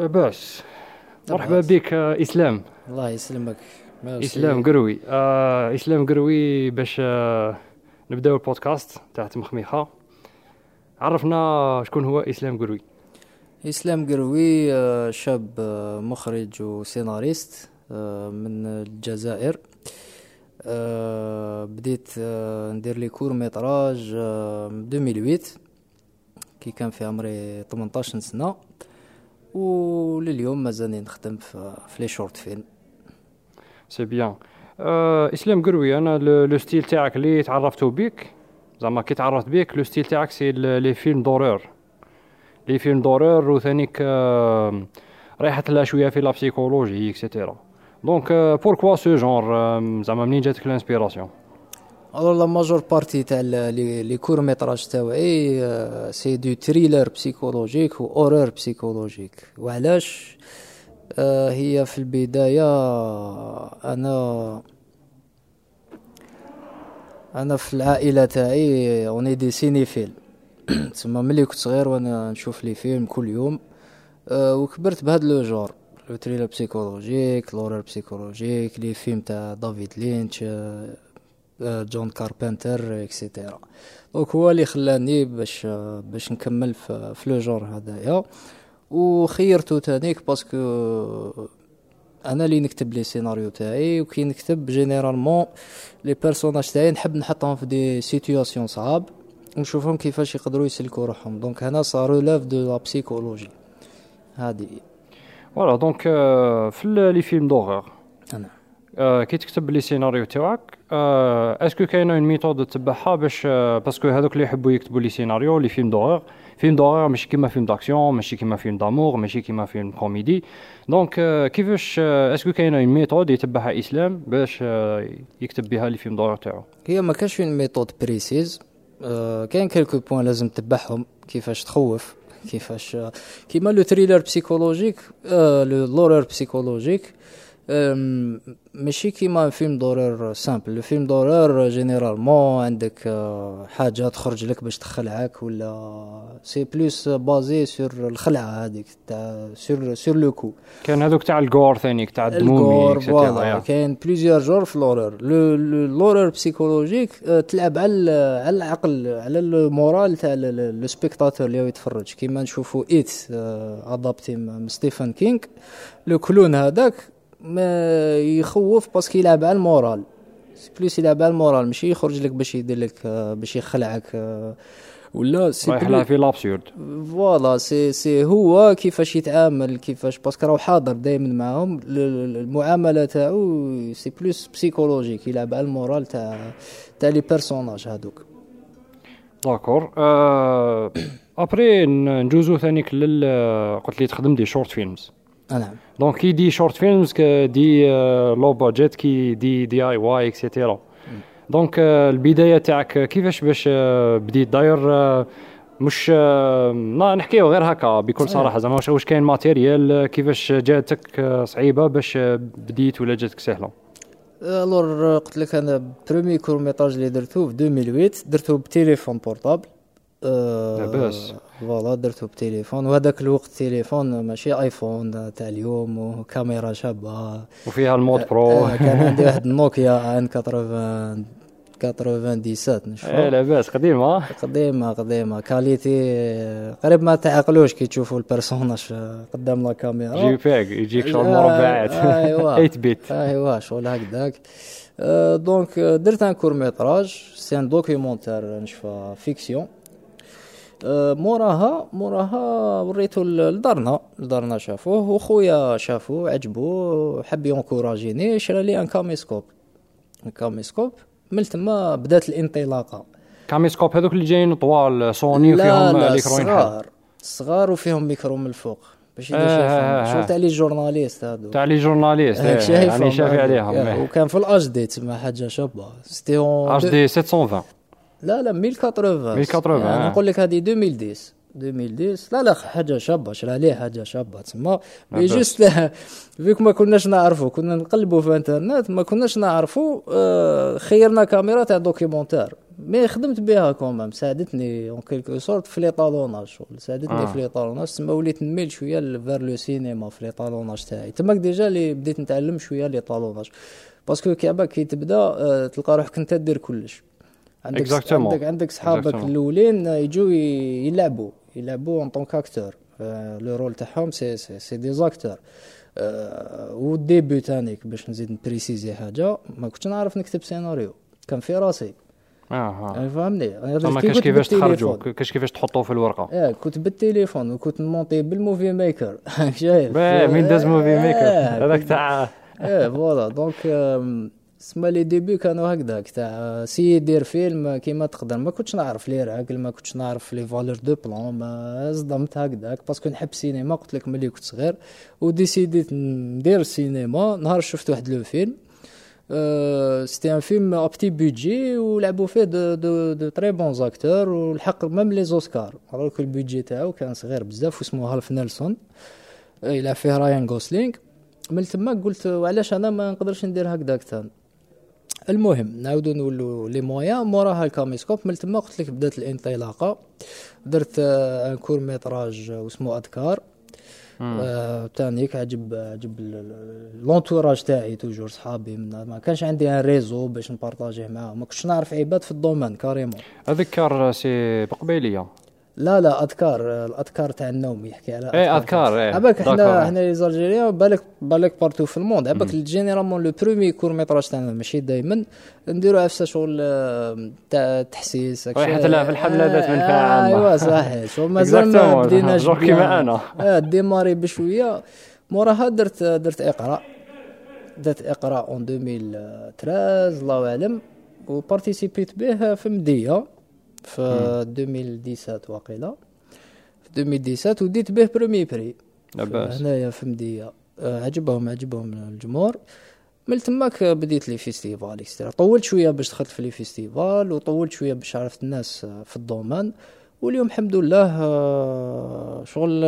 باش مرحبا بك إسلام. الله يسلمك إسلام قروي. إسلام قروي باش نبداو البودكاست تاعت مخميخة. عرفنا شكون هو إسلام قروي. إسلام قروي شاب مخرج وسيناريست من الجزائر. بديت ندير لي كور ميتراج 2008 كي كان في عمري 18 سنة، ولليوم مازالني نخدم في لي شورت فيلم. سي بيان. اسلام قروي، انا لو ستيل تاعك اللي تعرفتو بيك، زعما كي تعرفت بيك لو ستيل تاعك سي لي فيلم دورور وثانيك رايحه لها شويه في لا بسيكولوجي اكسيتيرا. دونك بوركوا سو جونر، زعما منين جاتك الانسبيراسيون؟ والله ماجور بارتي تاع لي كور ميتراج تاعي سي دو تريلر بسيكولوجيك و اورور بسيكولوجيك. وعلاش؟ هي في البداية أنا في العائلة تاعي أوني دي سينيفيل. تسمى ملي كنت صغير وأنا نشوف لي فيلم كل يوم، وكبرت بهاد لو جور لو تريلر بسيكولوجيك، لورر بسيكولوجيك، لي فيلم تاع دافيد لينش، جون كاربنتر اكسيتيرا. دونك هو اللي خلاني باش نكمل في لو جور هذايا. وخيرتو تانيك باسكو انا اللي نكتب لي سيناريو تاعي، وكي نكتب جينيرالمون لي بيرسوناج تاعي نحب نحطهم في دي سيتوياسيون صعاب ونشوفهم كيفاش يقدروا يسلكوا روحهم. دونك هنا صاروا لاف دو لا بسيكولوجي هادي فوالا. دونك في لي فيلم دورور كي تكتب لي سيناريو تاعك، اسكو كاينه اون ميثود تتبعها باش باسكو هذوك اللي يحبوا يكتبوا لي سيناريو لي فيلم دورور، فيلم دورور ماشي كيما فيلم داكسيون، ماشي كيما فيلم دامور، ماشي كيما فيلم كوميدي. دونك كيفاش اسكو كاينه اون ميثود يتبعها اسلام باش يكتب بها لي فيلم دورور تاعو؟ هي ما كاينش اون ميثود بريسيز، كاين كلكو بوين لازم تتبعهم، كيفاش تخوف، كيفاش كيما لو تريلر بسيكولوجيك، لو لورر بسيكولوجيك، ماشي كيما فيلم دورور سامبل. الفيلم دورور جينيرالمون عندك حاجه تخرج لك باش تخلعك، ولا سي بلوس بازي سور الخلعه هذيك تاع سور لو كو. كان هذوك تاع الغور ثاني تاع الدمومي كذا. كاين بليزيور جور في لورور. لورور بسيكولوجيك تلعب على العقل، على المورال تاع لو سبيكتاتور اللي يتفرج. كيما نشوفوا ايت ادابتي من ستيفن كينغ، لو كلون هذاك ما يخوف باسكو يلعب على المورال، سي بلوس يلعب على المورال، ماشي يخرج لك باش يدير لك باش يخلعك ولا سي رايح في لابسورد. فوالا سي هو كيفاش يتعامل، كيفاش باسكو راهو حاضر دائما معاهم، المعامله تاعو سي بلوس بسيكولوجيك، يلعب على المورال تاع لي بيرسوناج هذوك. داكور. ابري نجوزو ثانيك قلت لي تخدم دي شورت فيلمز. نعم. دونك كي دي شورت فيلمز كدي لو بادجيت، كي دي اي واي اكسيتيرا. دونك البدايه تاعك كيفاش باش بديت داير؟ مش نحكيو غير هكا بكل صراحه، زعما واش كاين ماتيريال، كيفاش جاتك صعيبه باش بديت ولا جاتك سهله؟ الور قلت لك انا برومي كور ميطاج اللي درتو في 2008 درتو بتليفون بورطابل. لاباس. فوالا درتو بالتليفون، وهذاك الوقت التليفون ماشي ايفون تاع اليوم، وكاميرا شابه وفيها المود برو. كان عندي واحد نوكيا ان 97 نشوف. لاباس. قديمه كاليتي قريب ما تعقلوش كي تشوفوا البيرسوناج قدام لا كاميرا. جي باك يجيك شغل مربعات. ايوا 8 بيت. ايوا شغل هكذاك. دونك درت ان كور ميتراج سي ان دوكيومونتير نشوفها فيكسيون. موراها وريته لدارنا شافوه، وخويا شافوه عجبوه، حب ينكوراجيني، شرا لي ان كاميسكوب. من تما بدات الانطلاقه. كاميسكوب هذوك اللي جايين طوال سوني وفيهم ليكروين صغار وفيهم ميكرو من الفوق باش يدير شغل تاع لي جورناليست. هذو تاع لي جورناليست يعني شافي عليهم، وكان في الاج دي تما حاجه شابه ستيون اج دي 720. لا 1080. يعني نقول لك هذه 2010. لا حاجه شابه، شرا ليه حاجه شابه تما. مي جوست فيك ما كناش نعرفو، كنا نقلبو في انترنت ما كناش نعرفو. خيرنا كاميرا تاع دوكيمونتير مي خدمت بها كومام ساعدتني اون كيلكو سورت في لي طالوناج شغل ساعدتني في لي طالوناج تما وليت نميل شويه لفير لو سينما في لي طالوناج تاعي تماك ديجا لي بديت نتعلم شويه لي طالوناج باسكو كيبا كي تبدا تلقى روحك انت دير كلش عندك صحابك الاولين يجوا يلعبوا اون طونك اكتور لو رول تاعهم سي دي زاكتور و ديبي تانيك باش نزيد نبريسيزي حاجه ما كنتش نعرف نكتب سيناريو كان في راسي فهمني اما كاش كيفاش تخرجوا كاش كيفاش تحطوه في الورقه كنت بالتليفون وكنت نمونطي بالموفي ميكر شايف من داز موفي ميكر هذاك تاع فوالا دونك سما لي ديبي كانوا هكذاك تاع سي دير فيلم كيما تقدر ما كنتش نعرف لي راكل ما كنتش نعرف لي فالور دو بلون ما صدمت هكذاك باسكو نحب سينما قلت لك ملي كنت صغير وديسيديت ندير سينما نهار شفت واحد لو فيلم سيتي ان فيلم ا بتي بودجي ولعبوا فيه دو تري بون زاكتور والحق ميم لي زوسكار راك البودجي تاعو كان صغير بزاف واسمه هالف نيلسون الى فيه رايان غوسلينغ من تما قلت وعلاش انا ما نقدرش ندير هكذاك ثاني المهم نعاودو نولو لي مويان موراها الكاميسكوب من تما قلت لك بدات الانطلاقه درت ان كور ميتراج واسمو اذكار تانيك عجب لونتوراج تاعي توجور صحابي ما كانش عندي ان ريزو باش نبارطاجيه معاهم ما كنتش نعرف عباد في الدومين كاريمون اذكر سي بقبيليه لا اذكار الاذكار تاع النوم يحكي على اذكار عباك حنا لي زالجيريا بالك بارتو في الموند عباك جينيرالمون لو برومي كور ميتراج تاعنا ماشي دائما نديروها في شغل تاع تحسيس حتى لا في الحمله ذات منفعه ايوا صحيح شو مازال بدينا جو كيما انا ديماري بشويه موراها درت اقرا اون 2013 الله اعلم وبارتيسيبيت به في مديه في 2017 واقيلا في 2017 وديت به برومي بري هنايا في مديه عجبهم الجمهور من تماك بديت لي فيستيفال اكسترا طولت شويه باش دخلت في لي فيستيفال وطولت شويه باش عرفت الناس في الدومين واليوم الحمد لله شغل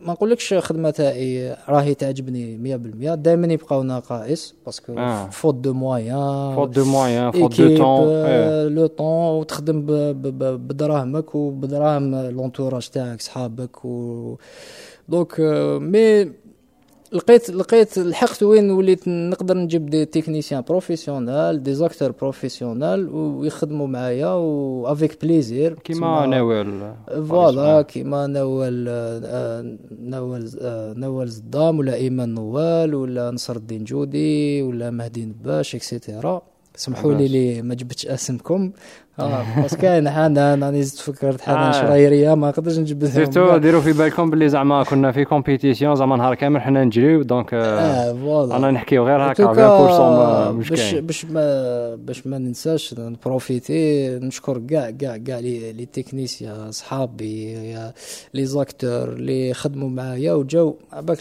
ما نقولكش خدمه تاعي راهي تعجبني 100% دائما يبقاو ناقص باسكو فوت دو مويان فوت دو طون لو طون وتخدم بدراهمك وبدراهم لونتوراج تاعك صحابك و دونك مي لقيت الحقت وين وليت نقدر نجيب دي تكنيسيان بروفيسيونال دي زاكتور بروفيسيونال ويخدموا معايا وافيك بليزير كيما نوال فوالا كيما نوال الضام ولا ايمان نوال ولا نصر الدين جودي ولا مهدي نباش اكسيتيرا سمحوا لي ما جبتش اسمكم بس كاين انا نزيد فكرت حنا شرايريه ما نقدرش نجبد سيرتو ديروا في بالكم بلي زعما كنا في كومبيتيسيون زعما نهار كامل حنا نجريو دونك انا نحكيو غير هكا 100% باش ما ننساش نبروفيتي نشكر كاع لي تكنيسيان صحابي لي زاكتور لي خدموا معايا وجاو باك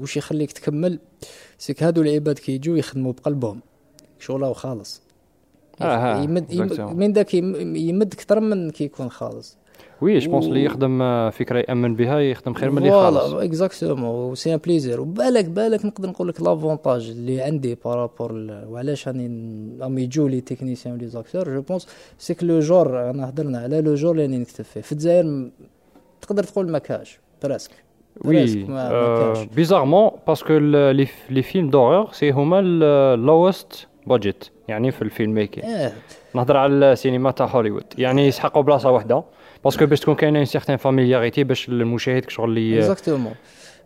واش يخليك تكمل سيك هادو العباد كيجيو يخدموا بقلبهم شغله وخالص من داك يمد كتر من كيكون خالص وي جو بونس لي يخدم فكره يامن بها يخدم خير من اللي خالص فوالا اكزاكتومون سي ان بليزير وبالك نقدر نقول لك لافونتاج اللي عندي بارابور وعلاش راني اميجو لي تكنيسيان لي زاكتور جو بونس سي كو لو جور انا هضرنا على لو جور اللي نكتب فيه في الجزائر تقدر تقول ما كاش براسك Oui, bizarrement parce que les films d'horreur c'est huma le lowest budget يعني في الفيلم ميكين نهضر على السينما تاع هوليوود يعني يسحقوا بلاصه وحده باسكو باش تكون كاينه سيغتان فاميلياريتي باش المشاهد شغل لي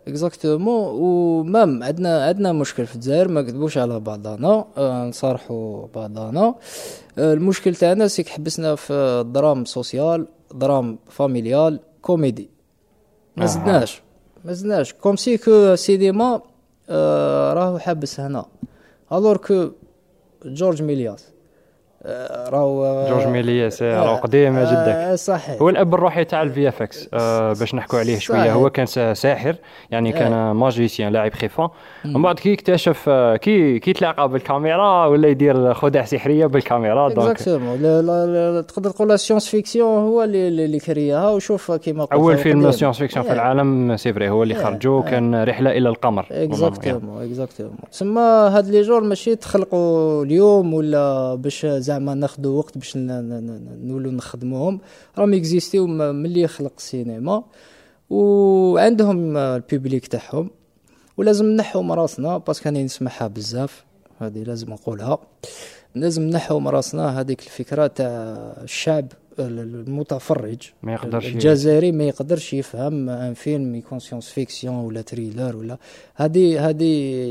اكزاكتومون ومام عندنا مشكل في الجزائر ما كتبوش على بعضنا نصارحوا بعضنا المشكل تاعنا سيك حبسنا في درام سوسيال درام فاميليال كوميدي ما زدناش كوم سي كو سينما راهو حابس هنا الور كو جورج ميلياس راهو قديم جدا صحيح هو الاب الروحي تاع الفي اف اكس باش نحكوا عليه شويه هو كان ساحر يعني كان ماجيسيان لاعب خفا من بعد كي اكتشف كي تلاقى بالكاميرا ولا يدير خدع سحريه بالكاميرا دونك تقدر تقول لا سيونس فيكسيون هو اللي كرياها وشوف كيما اول فيلم سيونس فيكسيون في العالم سي فري هو اللي خرجوه كان رحله الى القمر اكزاكتومون تسمى هاد لي جور ماشي تخلقوا اليوم ولا باش زعما ناخذوا وقت باش نولوا نخدموهم راهم اكزيستيو ملي خلق السينما وعندهم البوبليك تاعهم ولازم نحوم راسنا باسكو انا نسمعها بزاف هذه لازم نقولها لازم نحوم راسنا هذيك الفكره تاع الشعب المتفرج الجزائري ما يقدرش يفهم ان فيلم يكون سيونس فيكسيون ولا تريلر ولا هذه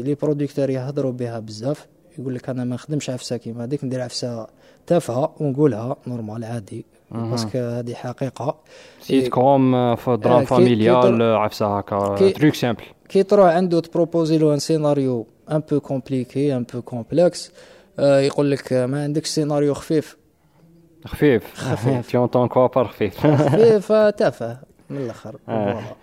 لي برودكتور يهضروا بها بزاف يقول لك انا ما نخدمش عفسه كيما هذيك ندير عفسه تافهه ونقولها نورمال عادي باسكو هذه حقيقه سيت كوم في درام فاميليال عفسه هكا تروك سامبل كي تروح عنده تبروبوزي له ان سيناريو ان بو كومبليكي ان بو كومبلكس يقول لك ما عندكش سيناريو خفيف تيونطون كوبر خفيف تافه من الاخر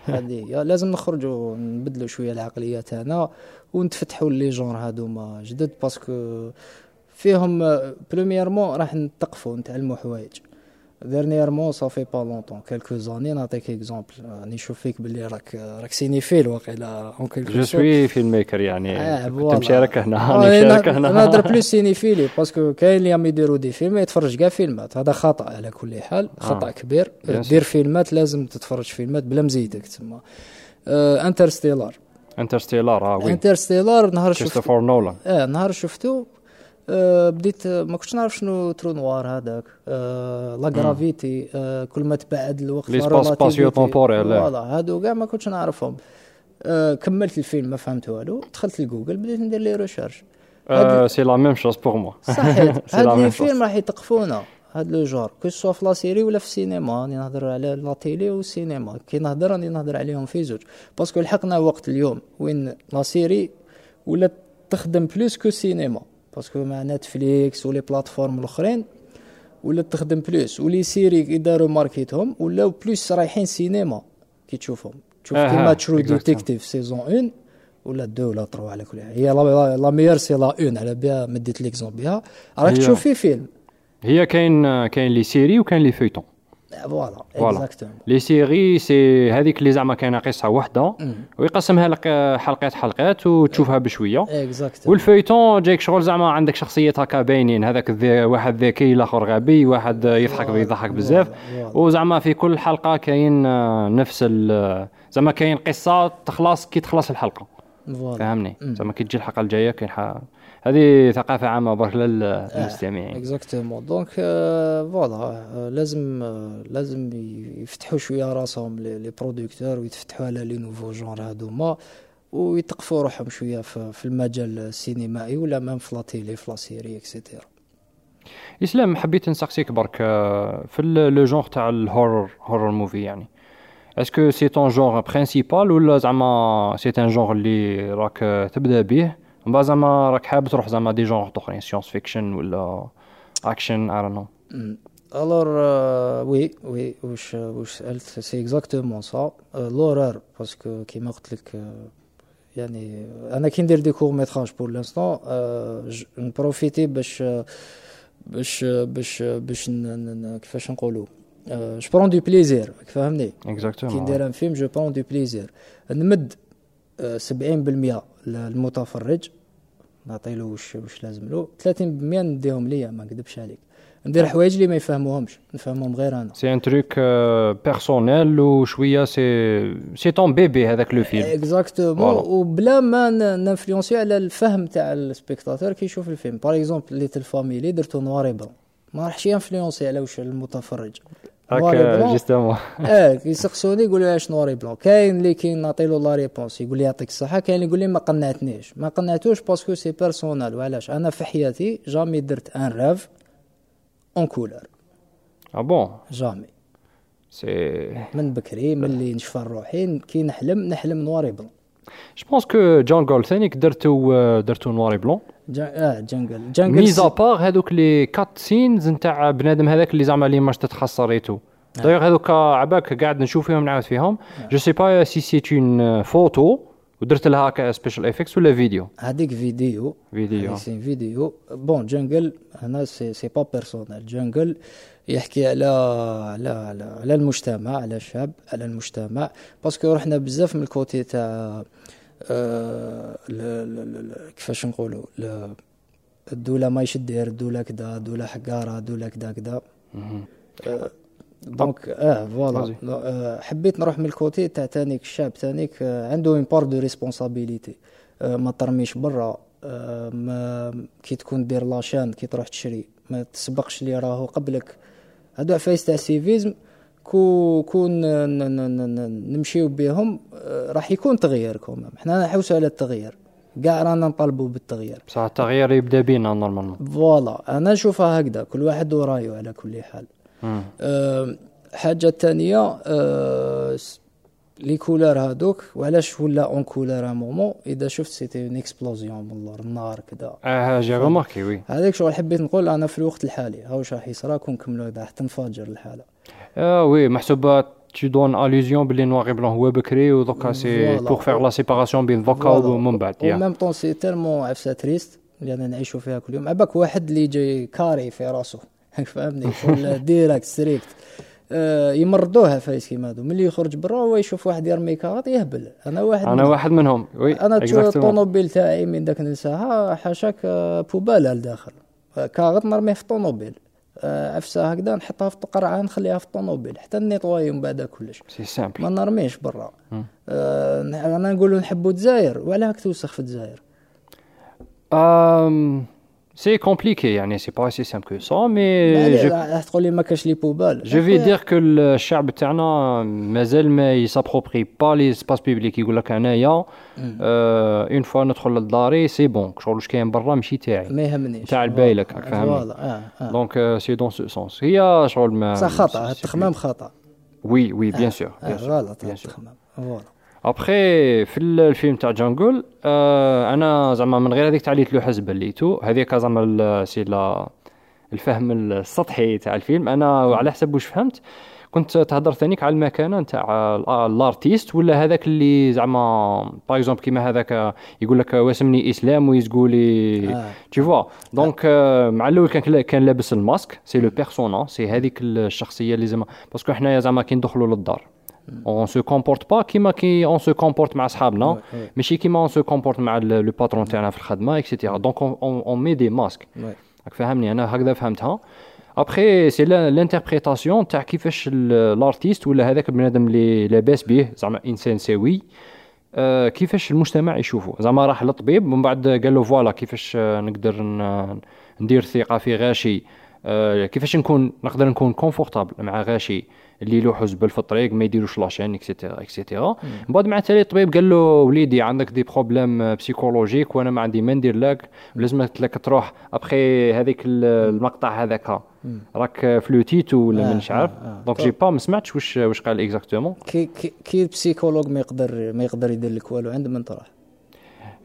هذه لازم نخرجوا نبدلوا شويه العقليه تاعنا ونتفتحوا لي جونر هذوما جدد باسكو فيهم بريميرمون راح نتقفوا نتعلموا حوايج ديرنييرمون صافي با لونطون كالكو زاني نعطيك اكزامبل نشوف فيك باللي راك سينيفيل واقيلا اون كلكو جو سوي فيلم ميكر يعني تمشارك هنا نشارك هنا نهضر بلوس سينيفيلي باسكو كاين اللي عم يديروا دي فيلم يتفرج كاع فيلمات هذا خطا على كل حال خطا كبير دير فيلمات لازم تتفرج فيلمات بلا مزيدك تما انترستيلار نهار شفت نولان نهار شفتو بديت ما كنتش نعرف شنو ترو نوار هذاك لا غرافيتي كل ما تبعد الوقت هادو كاع ما كنتش نعرفهم كملت الفيلم ما فهمت والو دخلت لجوجل بديت ندير لي ريشيرش سي لا ميم شوز بور مو صحيح هاد لي فيلم راح يتقفونا هاد لو جور كو سوا في لا سيري ولا في السينما راني نهضر على لا تيلي والسينما كي نهضر راني نهضر عليهم في زوج باسكو لحقنا وقت اليوم وين لا سيري ولا تخدم بلوس كو سينما باسكو مع نتفليكس ولي بلاتفورم الاخرين ولا تخدم بلوس ولي سيري داروا ماركيتهم ولا بلوس رايحين سينما كي تشوفهم تشوف كيما ترو ديتكتيف سيزون 1 ولا 2 ولا 3 على كل هي لا ميير سي لا 1 على بها مديت ليكزومبل بها راك تشوف في فيلم هي كاين لي سيري وكاين لي فيتون فوالا اكزاكتوم لي سيري سي هذيك اللي زعما كاينه قصه وحده ويقسمها لك حلقات وتشوفها بشويه والفيتون جايك شغل زعما عندك شخصيات هكا باينين هذاك واحد ذكي الاخر غبي واحد يضحك بزاف وزعما في كل حلقه كاين نفس زعما كاين قصه تخلص كي تخلص الحلقه فهمني زعما كي تجي الحلقه الجايه كاين هذه ثقافة عامة برك للمستمعين. اكزاكتومون دونك فوالا لازم يفتحوا شوية راسهم لي برودكتور ويتفتحوا على لي نوفو جونر هذوما ويتقفوا روحهم شوية في المجال السينمائي ولا مام في لا تيلي في لا سيري اكسيتيرا. اسلام حبيت نسقسيك برك في لو جونغ تاع الهورر موفي يعني اسكو سي تون جونغ برينسيبال ولا زعما سي ان جونغ اللي راك تبدا به با زعما راك حاب تروح زعما دي جونغ اخرين سيونس فيكشن ولا اكشن اي دون نو الور وي واش سالت سي اكزاكتومون سا لورار باسكو كيما قلت لك يعني انا كي ندير دي كور ميتراج بور لانستون نبروفيتي باش كيفاش نقولوا جو برون دو بليزير فهمني اكزاكتومون كي ندير ان فيلم جو برون دو بليزير نمد 70% للمتفرج نعطيلو واش لازم له 30% نديهم ليا ما نكذبش عليك ندير حوايج اللي ما يفهموهمش نفهمهم غير انا سي ان تروك بيرسونيل وشويه سي طون بيبي هذاك لو فيلم اكزاكتومون وبلا ما نانفلونسي على الفهم تاع السبيكتاتور كي يشوف الفيلم باغ اكزومبل لي تلفاميلي درتو نوار بلون ما راحش ينفلونسي على واش المتفرج هاك جيستامون يسقسوني يقولوا اش نوري بلون كاين اللي كي نعطيلو لا ريبونس يقول لي يعطيك الصحه كاين اللي يقول لي ما قنعتوش باسكو سي بيرسونال وعلاش انا في حياتي جامي درت ان راف اون كولور بون جامي سي من بكري ملي نشفر روحي كي نحلم نوري بلون جو بونس كو جون غولسينيك درتو نوري بلون جانجل ميزا باغ هذوك لي كات سينز نتاع بنادم هذاك اللي زعما لي ماش تتخسريتو داير هذوك عباك قاعد نشوف فيهم نعاود فيهم جو سي با سي سي اون فوتو ودرت لها هكا سبيشال افيكس ولا فيديو هذيك فيديو سي فيديو بون جانجل هنا سي با بيرسونال جانجل يحكي على المجتمع على الشعب على المجتمع باسكو رحنا بزاف من الكوتي تاع كيفاش نقولوا الدولة ما يشد ير الدولة كذا، دولة حقارة، دولة كذا كذا. دونك فوالا حبيت نروح من الكوتي تاع تانيك الشعب تانيك عنده اون بار دو ريسبونسابيليتي، ما ترميش برا، كي تكون دير لاشان كي تروح تشري ما تسبقش لي راهو قبلك. هادو عفايس تاع السيفيزم كون نمشيو بهم راح يكون تغييركم. حنا نحوسوا على التغيير، كاع رانا نطالبوا بالتغيير، بصح التغيير يبدا بينا نورمالمون. فوالا انا نشوفها هكذا، كل واحد ورايه على كل حال. حاجه ثانيه لي كولور هادوك، وعلاش ولا اون كولور ا مومون اذا شفت سيتي اون اكسبلوزيون بالنار، النار كذا. جا رماركي وي هذاك شغل حبيت نقول انا في الوقت الحالي ها واش راح يصرا كون نكملوا اذا حتى نفجر الحاله. وي محسوبات tu donnes allusion باللي نوار بلون هو بكري ودوكا سي pour faire la séparation بين دوكا ومن بعد. يعني ميم طون سي تيرمون عفسه تريست اللي انا نعيشوا فيها كل يوم. عباك واحد اللي جاي كاري في راسه فهمني فول ديريكت ستريكت يمرضوها فايس كيما هادو، ملي يخرج برا هو يشوف واحد يرمي كارات يهبل. انا واحد منهم وي انا الطونوبيل تاعي من داك نساها حاشاك بوباله لداخل، كارات نرميه في الطونوبيل، عفسه هكذا نحطها في القرعه نخليها في الطونوبيل حتى نيطواي من بعد كلش، ما نرميش برا. انا نقولوا نحبوا الجزائر وعلاه توسخ في الجزائر. C'est compliqué, يعني c'est pas si simple que ça, mais je vais dire que le شعب تاعنا مازال ما s'approprie pas l'espace public. يقول لك انايا une fois ندخل للداري سي بون، شغل واش كاين برا ماشي تاعي، ما يهمنيش تاع البايلك، راك فاهم. دونك سي دون سو سونس هي شغل ما صح خطا، التخمام خطا. وي وي بيان سور بيان سور. ابخي في الفيلم تاع جانجول انا زعما من غير هذيك تاع اللي تلوحز بليتو هذيك زعما سي لا الفهم السطحي تاع الفيلم. انا على حسب واش فهمت كنت تهضر ثانيك على المكانه تاع الارتيست ولا هذاك اللي زعما باغ اكزومبل كيما هذاك يقول لك واسمني اسلام ويزقولي تي فوا. دونك مع الاول كان لابس الماسك سي لو بيرسونا سي هذيك الشخصيه اللي زعما باسكو حنايا زعما كي ندخلوا للدار on se comporte pas كيما كي on se comporte مع اصحابنا، ماشي كيما on se comporte مع لو باترون تاعنا في الخدمه اكسيتيرا. دونك on met des masques راك فاهمني. انا هكذا فهمتها. ابخي سي لانتربريتاسيون تاع كيفاش الارتيست ولا هذاك البنادم اللي لاباس به زعما انسان سوي كيفاش المجتمع يشوفه. زعما راح للطبيب من بعد قال له فوالا كيفاش نقدر ندير ثقه في غاشي، كيفاش نقدر نكون كونفورتابل مع غاشي اللي يلوحوا زبل في الطريق ما يديروش لاشين اكسيتيرا اكسيتيرا. بعد مع تالي الطبيب قال له وليدي عندك دي بروبليم بسيكولوجيك وانا ما عندي ما ندير لك، لازمك لك تروح. ابخي هذيك المقطع هذاك راك فلوتيتو ولا منش عارف. دونك جي با ما سمعتش واش قال اكزاكتومون. كي البسيكولوج ما يقدر يدير لك والو عند من طرح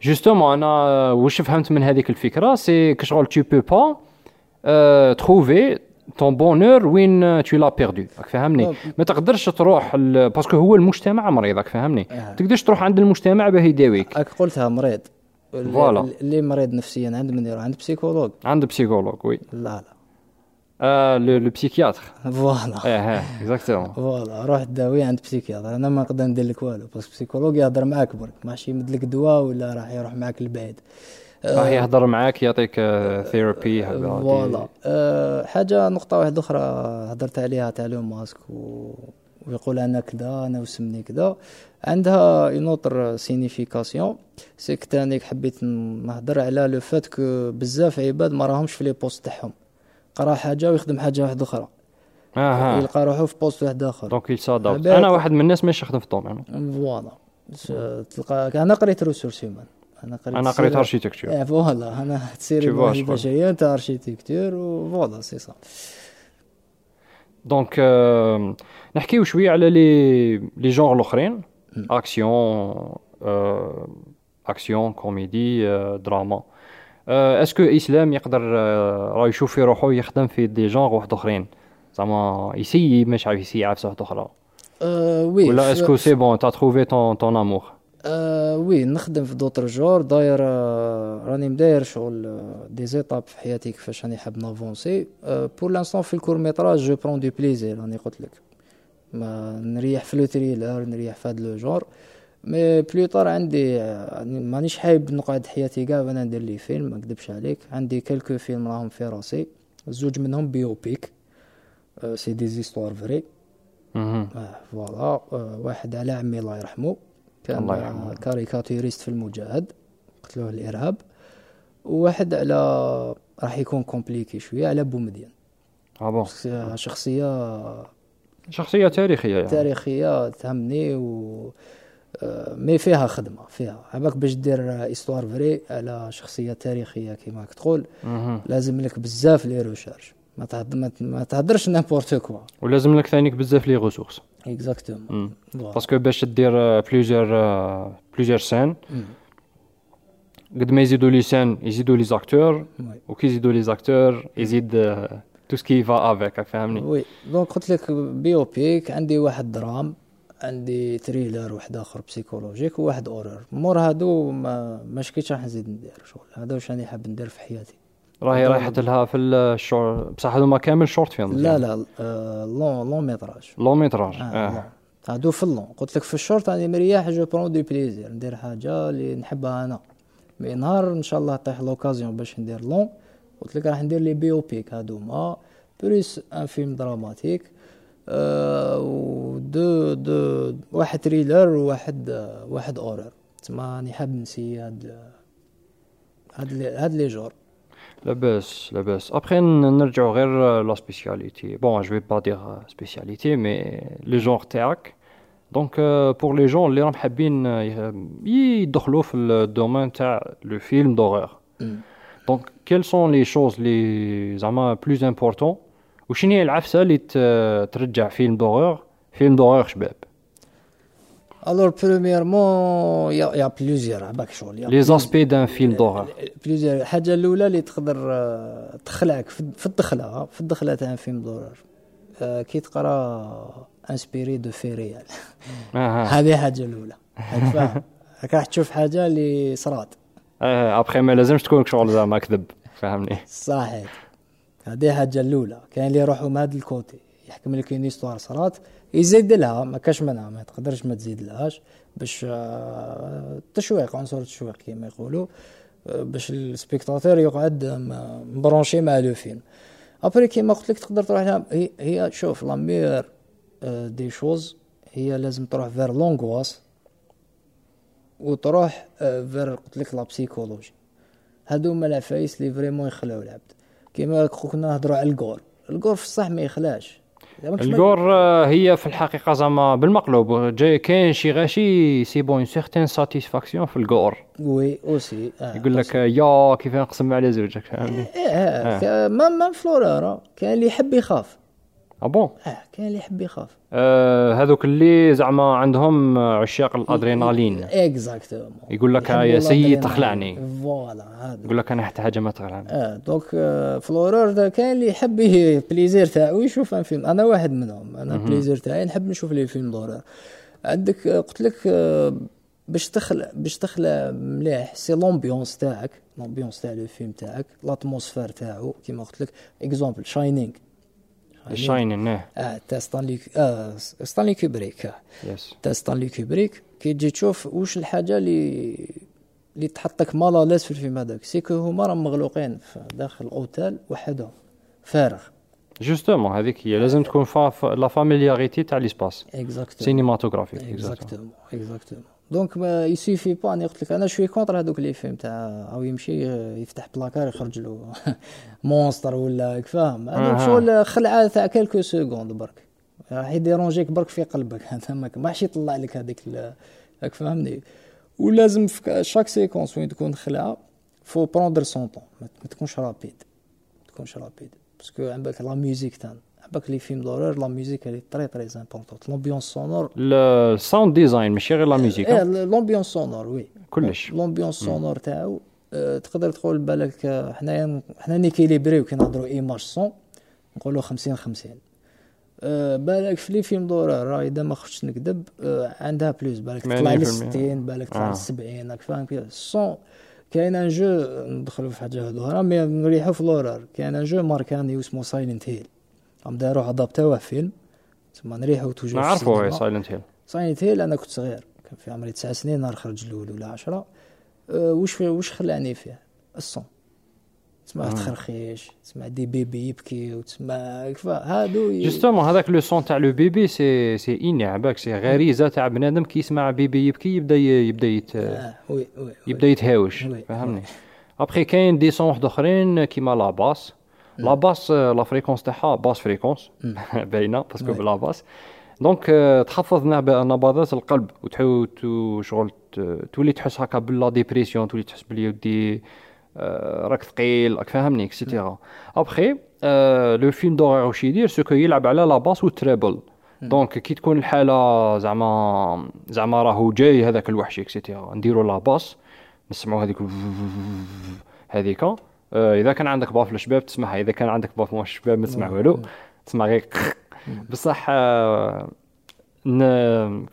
جوستومون. انا واش فهمت من هذيك الفكره سي كشغل تو بو با تروفي ton bonheur when tu l'as perdu. راك فاهمني، ما تقدرش تروح باسكو هو المجتمع مريض، راك فاهمني. تقدرش تروح عند المجتمع باه يداويك. راك قلتها مريض اللي مريض نفسيا عند من يروح عند بسيكولوج، عند بسيكولوج. وي لا لو بسيكياتر فوالا اكزاكتومون فوالا روح داوي عند بسيكياتر. انا ما نقدر ندير لك والو باسكو بسيكولوج يهضر معاك برك، ماشي يمدلك دواء ولا راح يروح معاك للبعيد، راح يهضر معاك يعطيك ثيرابي هذا. والله حاجه نقطه واحده اخرى هضرت عليها تاع لو ماسك ويقول انا كذا انا وسمني كذا، عندها اون اوتر سينيفيكاسيون. سي كتانيك حبيت نهضر على لو فات كو بزاف عباد ما راهمش في لي بوست تاعهم، قرا حاجه ويخدم حاجه واحده اخرى يلقى روحو في بوست واحد اخر. دونك يصادف انا واحد من الناس ماشي يخدم في طومي. فوالا تلقاك انا قريت ريسورس هيومان، انا قريت اركيتكتور. فوالا انا تصير باشيه تاع اركيتكتور وفوالا سي صا. دونك نحكيو شويه على لي جونغ الاخرين، اكسيون كوميدي دراما. اسكو اسلام يقدر راه يشوف في روحو يخدم في دي جونغ واحد اخرين زعما يسي مش عارف يسي عارف صح اخرى وي ولا اسكو سي بون تا تروفي طون امور. وي نخدم في دوطر جور داير، راني مداير شغل دي زيتاب في حياتي كيفاش راني حاب نافونسي. بور لانسون في الكور ميتراج جو برون دو بليزير، راني قلت لك ما نريح في لو تريلر، نريح في هاد لو جور. بليطار عندي مانيش حايب نقعد حياتي كاع وانا ندير لي فيلم، ما نكذبش عليك. عندي كالكو فيلم راهم في راسي، زوج منهم بيوبيك سي دي زيستوار فري فوالا. واحد على عمي الله يرحمه، كان كاريكاتوريست في المجاهد، قتلوه الارهاب. وواحد على راح يكون كومبليكي شويه، على بومدين. شخصيه تاريخيه يعني. تاريخيه تهمني و مي فيها خدمه، فيها عباك باش دير استوار فري على شخصيه تاريخيه كيما كتقول لازم لك بزاف لي ريشيرش، ما تهضرش نيمبورت كوا، ولازم لك ثانيك بزاف لي غوسورس. اكزاكتومون، باسكو باش دير بليزيور سين قد ما يزيدوا لي سين يزيدوا لي زاكتور، وكي يزيدوا لي زاكتور يزيد تو سكي فا افيك، فهمني؟ وي دونك قلت لك بيوبيك، عندي واحد درام، عندي تريلر، واحد اخر بسيكولوجيك، وواحد اورر. مور هادو ما شكيتش راح نزيد ندير شغل، هذا واش راني حاب ندير في حياتي. راهي رايحه لها في الشور بصح هادو ما كامل شورت فيهم. لا لا لون ميتراج هادو في اللون. قلت لك في الشورت راني مرياح، جو برون دو بليزير ندير حاجه اللي نحبها انا. مي نهار ان شاء الله طيح لوكازيون باش ندير لون، قلت لك راح ندير لي بيوبيك هادو ما بلس ان فيلم دراماتيك و دو واحد تريلر وواحد اورر. تما راني حاب نسي هاد لي جور. لاباس ابري نرجعوا غير لا سبيسياليتي. بون جو في با دير سبيسياليتي مي لي جور تاعك. دونك بور لي جون اللي راهم حابين يدخلوا في الدومين تاع لو فيلم دورور، دونك كيل سون لي شوز لي زعما بلوز امبورطون، وشنو هي العفسه اللي ترجع فيلم دورور شباب؟ الور بريميرمون يا بلوزير عباك شغل لي زاسبي دان فيلم دورور. بلوزير حاجه الاولى اللي تقدر تخلعك في الدخله تاع فيلم دورور، كي تقرا انسبيري دو في ريال، هذه حاجه الاولى. راك راح تشوف حاجه اللي صرات ابري، ما لازمش تكون شغل زعما كذب، فهمني؟ صحيح، هذه حاجه الاولى. كاين اللي يروحوا ماد الكوتي يحكم لك اون استوار صرات يزيد لها، ما كاش منها، ما تقدرش ما تزيد لهاش، باش التشويق، عنصر التشويق كما يقولوا، باش السبيكتاتور يقعد مبرونشي مع لو فيلم. ابري كيما قلت لك تقدر تروح لها. هي شوف لا ميور دي شوز، هي لازم تروح فير لونغواس وتروح فير قلت لك لا بسيكولوجي. هادو هما العفايس لي فريمون يخلعوا العبد. كيما كنا نهضروا على الجور في الصح ما يخلاش الجور، هي في الحقيقه زعما بالمقلوب جاي كاين شي غاشي سي بون سيغتين ساتيسفاكسيون في الجور. وي اوسي يقول لك يا كيف نقسم على زوجك، فهمني؟ مام فلورا كاين اللي يحب يخاف. بون كاين اللي يحب يخاف، هذوك اللي زعما عندهم عشاق الادرينالين. اكزاكتومون، يقول لك يا سيد تخلعني، فوالا هذا يقول لك انا حتى حاجه ما تخلعني. دونك فلورور كاين اللي يحب بليزير تاعو يشوف ان فيلم. انا واحد منهم، انا بليزير تاعي نحب نشوف لي فيلم دورور. عندك قلت لك باش تخلع مليح سي لومبيونس تاعك، لومبيونس تاع لو فيلم تاعك، لاتموسفير تاعو. كيما قلت لك اكزامبل شاينينغ، The Shining تاع ستانلي كوبريك. يس تاع ستانلي كوبريك، كي تجي تشوف واش الحاجه اللي تحطك مالالاس في الفيلم هذاك، سيكو هما راهم مغلوقين في داخل الاوتيل وحدهم فارغ. جوستومون هذيك هي لازم تكون لا فاميلياريتي تاع ليسباس سينيماتوغرافيك. اكزاكتومون دونك ما يسيفي با. انا قلت لك انا شوي كونتر هذوك لي فيلم تاع او يمشي يفتح بلاكار يخرج له مونستر ولا كفاهم. انا شغل خلعه تاع كالكو سكوند برك راح يديرونجيك برك في قلبك، هذا ماش يطلع لك هذيك راك فهمني. ولازم في شاك سيكونس وين تكون خلعه فو بروندر سون طون، ما تكونش رابيد، باسكو عندك لا ميوزيك تاع باك لي فيلم دورور. لا ميوزيك هي تري تري امبورطون، لومبيونس سونور، الساوند ديزاين ماشي غير لا ميوزيك، لومبيونس سونور. وي كلش لومبيونس سونور تاعو تقدر تقول بالك حنايا نيكيليبريو كي نهضروا ايماج سون نقولوا 50-50. بالك في لي فيلم دورور راه اذا ما خفتش نكذب عندها بلوس، بالك تطلع ل 60، بالك تطلع ل 70، راك فاهم كي 100. كاين ان جو ندخلوا في حاجه هذو راه نريحوا في لورور. كاين ان جو ماركاني اسمه سايلنت هيل، عم داروه هضبته فيلم تما نريحو توجو. ما عرفوه سايلنت هيل. انا كنت صغير، كان في عمري 9 سنين نهار خرج الاول ولا 10. واش خلاني فيه؟ الصون. تسمع تخرخيش، تسمع دي بيبي يبكي، وتسمع كفا هادو جوستومون هذاك لو صون تاع لو بيبي سي اينيع باك سي غريزه تاع بنادم كيسمع بيبي يبكي يبدا يتهاوش فهمني. ابخي كاين دي صون واحد اخرين كيما لا باس لا باس لا فريكونس تاعها باس فريكونس باينه باسكو بلا باس دونك تحفظ نبضات القلب وتحوت وشغل تولي تحس هكا باللا ديبريسيون تولي تحس بلي ودي راك ثقيل راك فاهمني اكسيتيرا. ابخي لو فيلم دورير واش يدير سكو يلعب على لا باس والتريبل دونك كي تكون الحاله زعما راهو جاي هذاك الوحش اكسيتيرا نديروا لا باس نسمعوا هذيك اذا كان عندك باف للشباب تسمعها اذا كان عندك باف مو الشباب ما تسمع والو تسمع غير بصح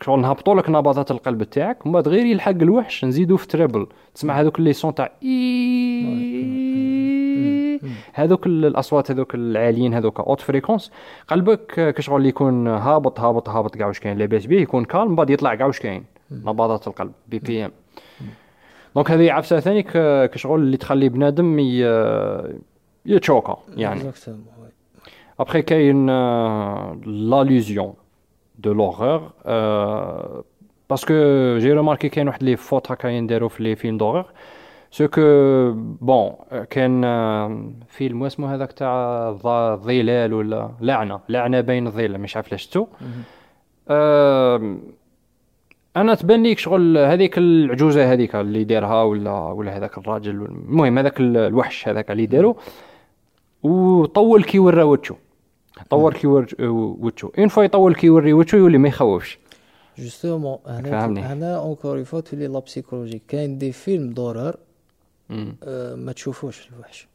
كون نهبطوا لك نبضات القلب تاعك وما غير يلحق الوحش نزيدو في تريبل تسمع هذوك لي سون تاع هذوك الاصوات هذوك العاليين هذوك اوت فريكونس قلبك كشغل يكون هابط هابط هابط كاع واش كاين لاباس بيه يكون كالم بعد يطلع كاع واش كاين نبضات القلب بي بي ام دونك هذه عفسه ثاني كشغل اللي تخلي بنادم يتشوكا يعني ابخي كاين لالوزيون de l'horreur parce que j'ai remarqué qu'il y a واحد لي فوت هكا ينديروا في لي فيلم دورور سو كو بون كان فيلم اسمه هذاك تاع الظلال ولا لعنه بين الظلال مش عارف لاشتو انا تبان لي شغل هذيك العجوزه هذيك اللي دارها ولا هذاك الراجل المهم هذاك الوحش هذاك اللي داروا وطول كي ورا وجهو طور كي وتشو اون فوا يطول كي يوري وتشو يولي ما يخوفش جوستومون هنا اونكور فوا تولي لا بسيكولوجي كاين دي فيلم دورر ما تشوفوش الوحش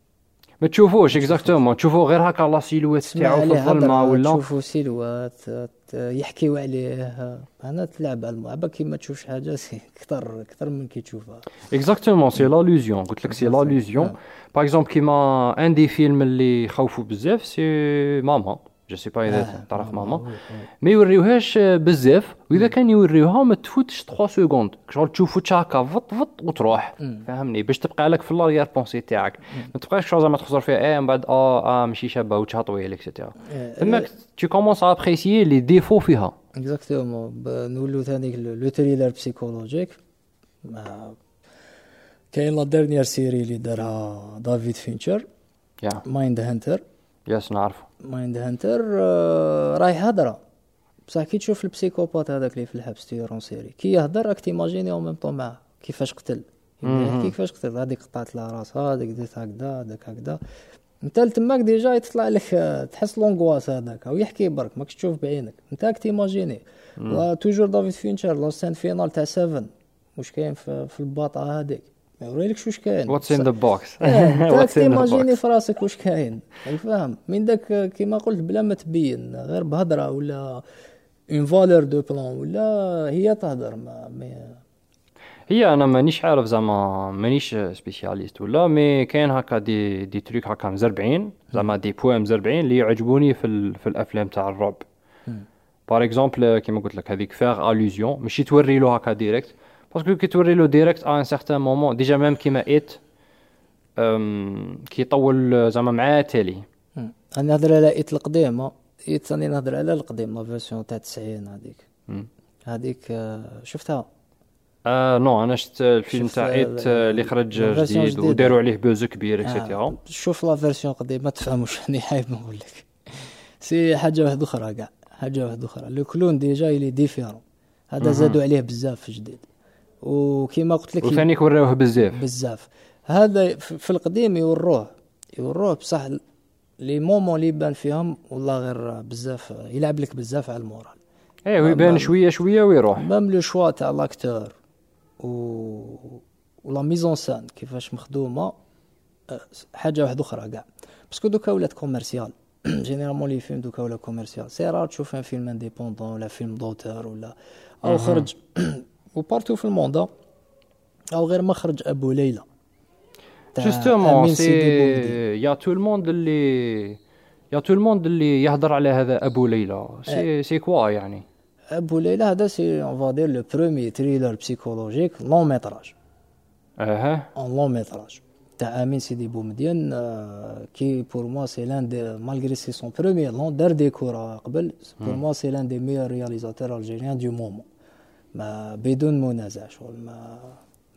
ما تشوفوش اكزاكتومون تشوفو غير هكا لا سيلوات تاعو في الظلمه ولا تشوفو سيلوات يحكيو عليه هنا تلعب على الملعب كي ما تشوفش حاجه كثر من كي تشوفها اكزاكتومون سي لالوزيون قلت لك سي لالوزيون باغ اكزومبل كيما ان دي فيلم اللي خوفوا بزاف سي ماما جو سي با اذا تعرف ماما ما يوريوهاش بزاف واذا كان يوريوها ما تفوتش 3 سكوند شغل تشوفو تشاكا فط فط وتروح فهمني باش تبقى لك في لاريير بونسي تاعك ما تبقاش شغل زعما تخزر فيها من بعد ماشي شابه وجهها طويل اكسيتيرا تماك تي كومونس ابريسيي لي ديفو فيها اكزاكتومون نولو ثاني لو تريلر بسيكولوجيك كاين لا ديرنيير سيري اللي دارها دافيد فينشر مايند هانتر ياس نعرفه مايند هانتر راي هضره بصح كي تشوف البسيكوبات هذاك اللي في الحبس تيرون سيري كي يهضر راك تيماجيني او ميم طون معاه كيفاش قتل يحكي كيفاش قتل هذيك قطعت لها راسها هذيك درت هكذا هذاك هكذا انت تماك ديجا يطلع لك تحس لونغواس هذاك او يحكي برك ماكش تشوف بعينك انت راك تيماجيني توجور دافيد فينشر لا سين فينال تاع 7 واش كاين في الباطه هذيك وريلكش واش كاين واتس ان ذا بوكس واتس ايماجيني في راسك واش كاين فاهم من داك كيما قلت بلا ما تبين غير بهضره ولا اون فالور دو بلان ولا هي تهضر هي انا مانيش عارف زعما مانيش سبيسياليست ولا مي كاين هكا دي تريك هكا مزربعين زعما دي بوام مزربعين اللي يعجبوني في الافلام تاع الرعب باغ اكزومبل كيما قلت لك هذيك فيغ الوزيون ماشي توري له هكا ديريكت parce que كيتوري له ديريكت ان سيغتان مومون ديجا ميم كيما ايت كيطول زعما مع تالي انا نهضر على ايت القديمه ايت ثاني نهضر على القديم لا فيرسيون تاع 90 هذيك شفتها نو انا شفت الفيلم تاع ايت اللي خرج جديد وداروا عليه بوز كبير اكسيتيرا شوف لا فيرسيون قديمه ما تفهموش راني حايب نقول لك سي حاجه واحده اخرى كاع حاجه واحده اخرى لو كلون ديجا اللي ديفيرون هذا زادوا عليه بزاف في جديد وكما قلت لك وثاني كوراوه بزاف هذا في القديم يوروه بصح لي مومون اللي بان فيهم والله غير بزاف يلعب لك بزاف على المورال ايوا يبان شويه شويه ويروح ميم لو شوا تاع لاكتور ولا ميزون سان كيفاش مخدومه حاجه واحده اخرى كاع باسكو دوكا ولات كوميرسيال جينيرالمون لي فيلم دوكا ولا كوميرسيال سي راه تشوف فيلم انديبوندون ولا فيلم دوتور ولا او خرج وبارتو في الموندا او غير مخرج ابو ليلى جوستومون سي يا تو الموند اللي يهضر على هذا ابو ليلى سي كوا يعني Abu Layla هذا سي on va dire le premier thriller psychologique long métrage. En long métrage. تاع أمين سيدي بومدين qui pour moi c'est l'un des malgré c'est son premier long دار ديكور قبل pour moi c'est l'un des meilleurs réalisateurs algériens du moment. ما بدون منازع شغل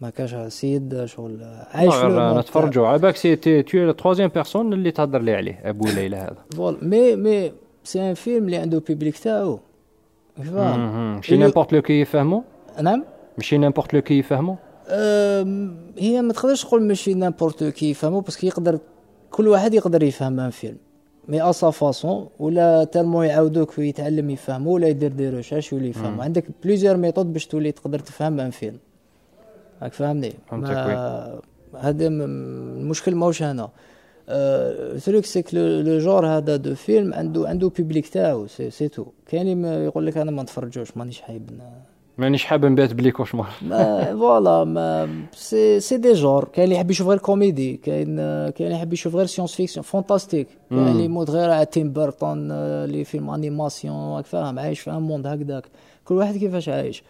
ما كاش سيد شغل عايش لا نتفرجوا على بالك سيتي تو لا ثالثين بيرسون اللي تهضر لي عليه ابو ليلى هذا فوالا مي سي ان فيلم اللي عنده بوبليك تاعو فاهم ماشي نيمبورت لو كي يفهمو نعم ماشي نيمبورت لو كي يفهمو هي ما تقدرش تقول ماشي نيمبورت لو كي يفهمو باسكو يقدر كل واحد يقدر يفهم ان فيلم مي اصا فاصون ولا تالمو يعاودوك ويتعلم يفهمو ولا يدير دي ريشيرش ولا يفهمو عندك بليزيور ميثود باش تولي تقدر تفهم ان فيلم راك فهمني هذا المشكل ماهوش هنا التروك سي كو لو جور هذا دو فيلم عنده بوبليك تاعو سي تو كاين يقول لك انا ما نتفرجوش مانيش حابب نبات بليك واش ما فوالا ما سي دي جور كاين اللي يحب يشوف غير كوميدي كاين اللي يحب يشوف غير سيونس فيكسيون فانتاستيك كاين اللي يموت غير على تيم بيرتون لي فيلم انيماسيون راك فاهم عايش في ان موند هكذاك كل واحد كيفاش عايش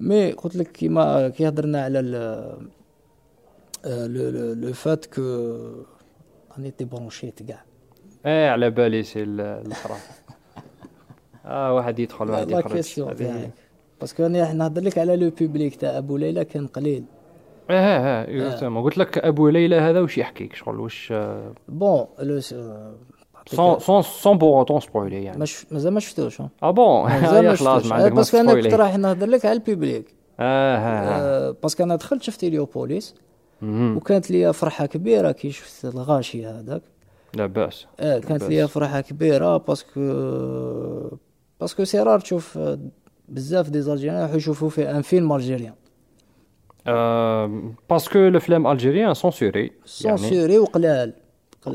مي قلت لك كيما كيهضرنا على لو فات كو اني تي برونشيت كاع على بالي سي الحرام واحد يدخل واحد يخرج هذه باسكو انا نهضر لك على لو بوبليك تاع ابو ليلى كان قليل قلت لك ابو ليلى هذا واش يحكيك شغل واش بون سون بور طون سبويلي يعني مازال ما شفتوش بون خلاص ما عندك ما باسكو انا كنت راح نهضر لك على البوبليك باسكو انا دخلت شفت هيليوبوليس وكانت لي فرحه كبيره كي شفت الغاشي هذاك لا باس كانت لي فرحه كبيره باسكو سي رار تشوف بزاف دي زالجيريان راح يشوفوا في ان فيلم الجيريان باسكو الافلام الجيريان سونسوري وقلال دو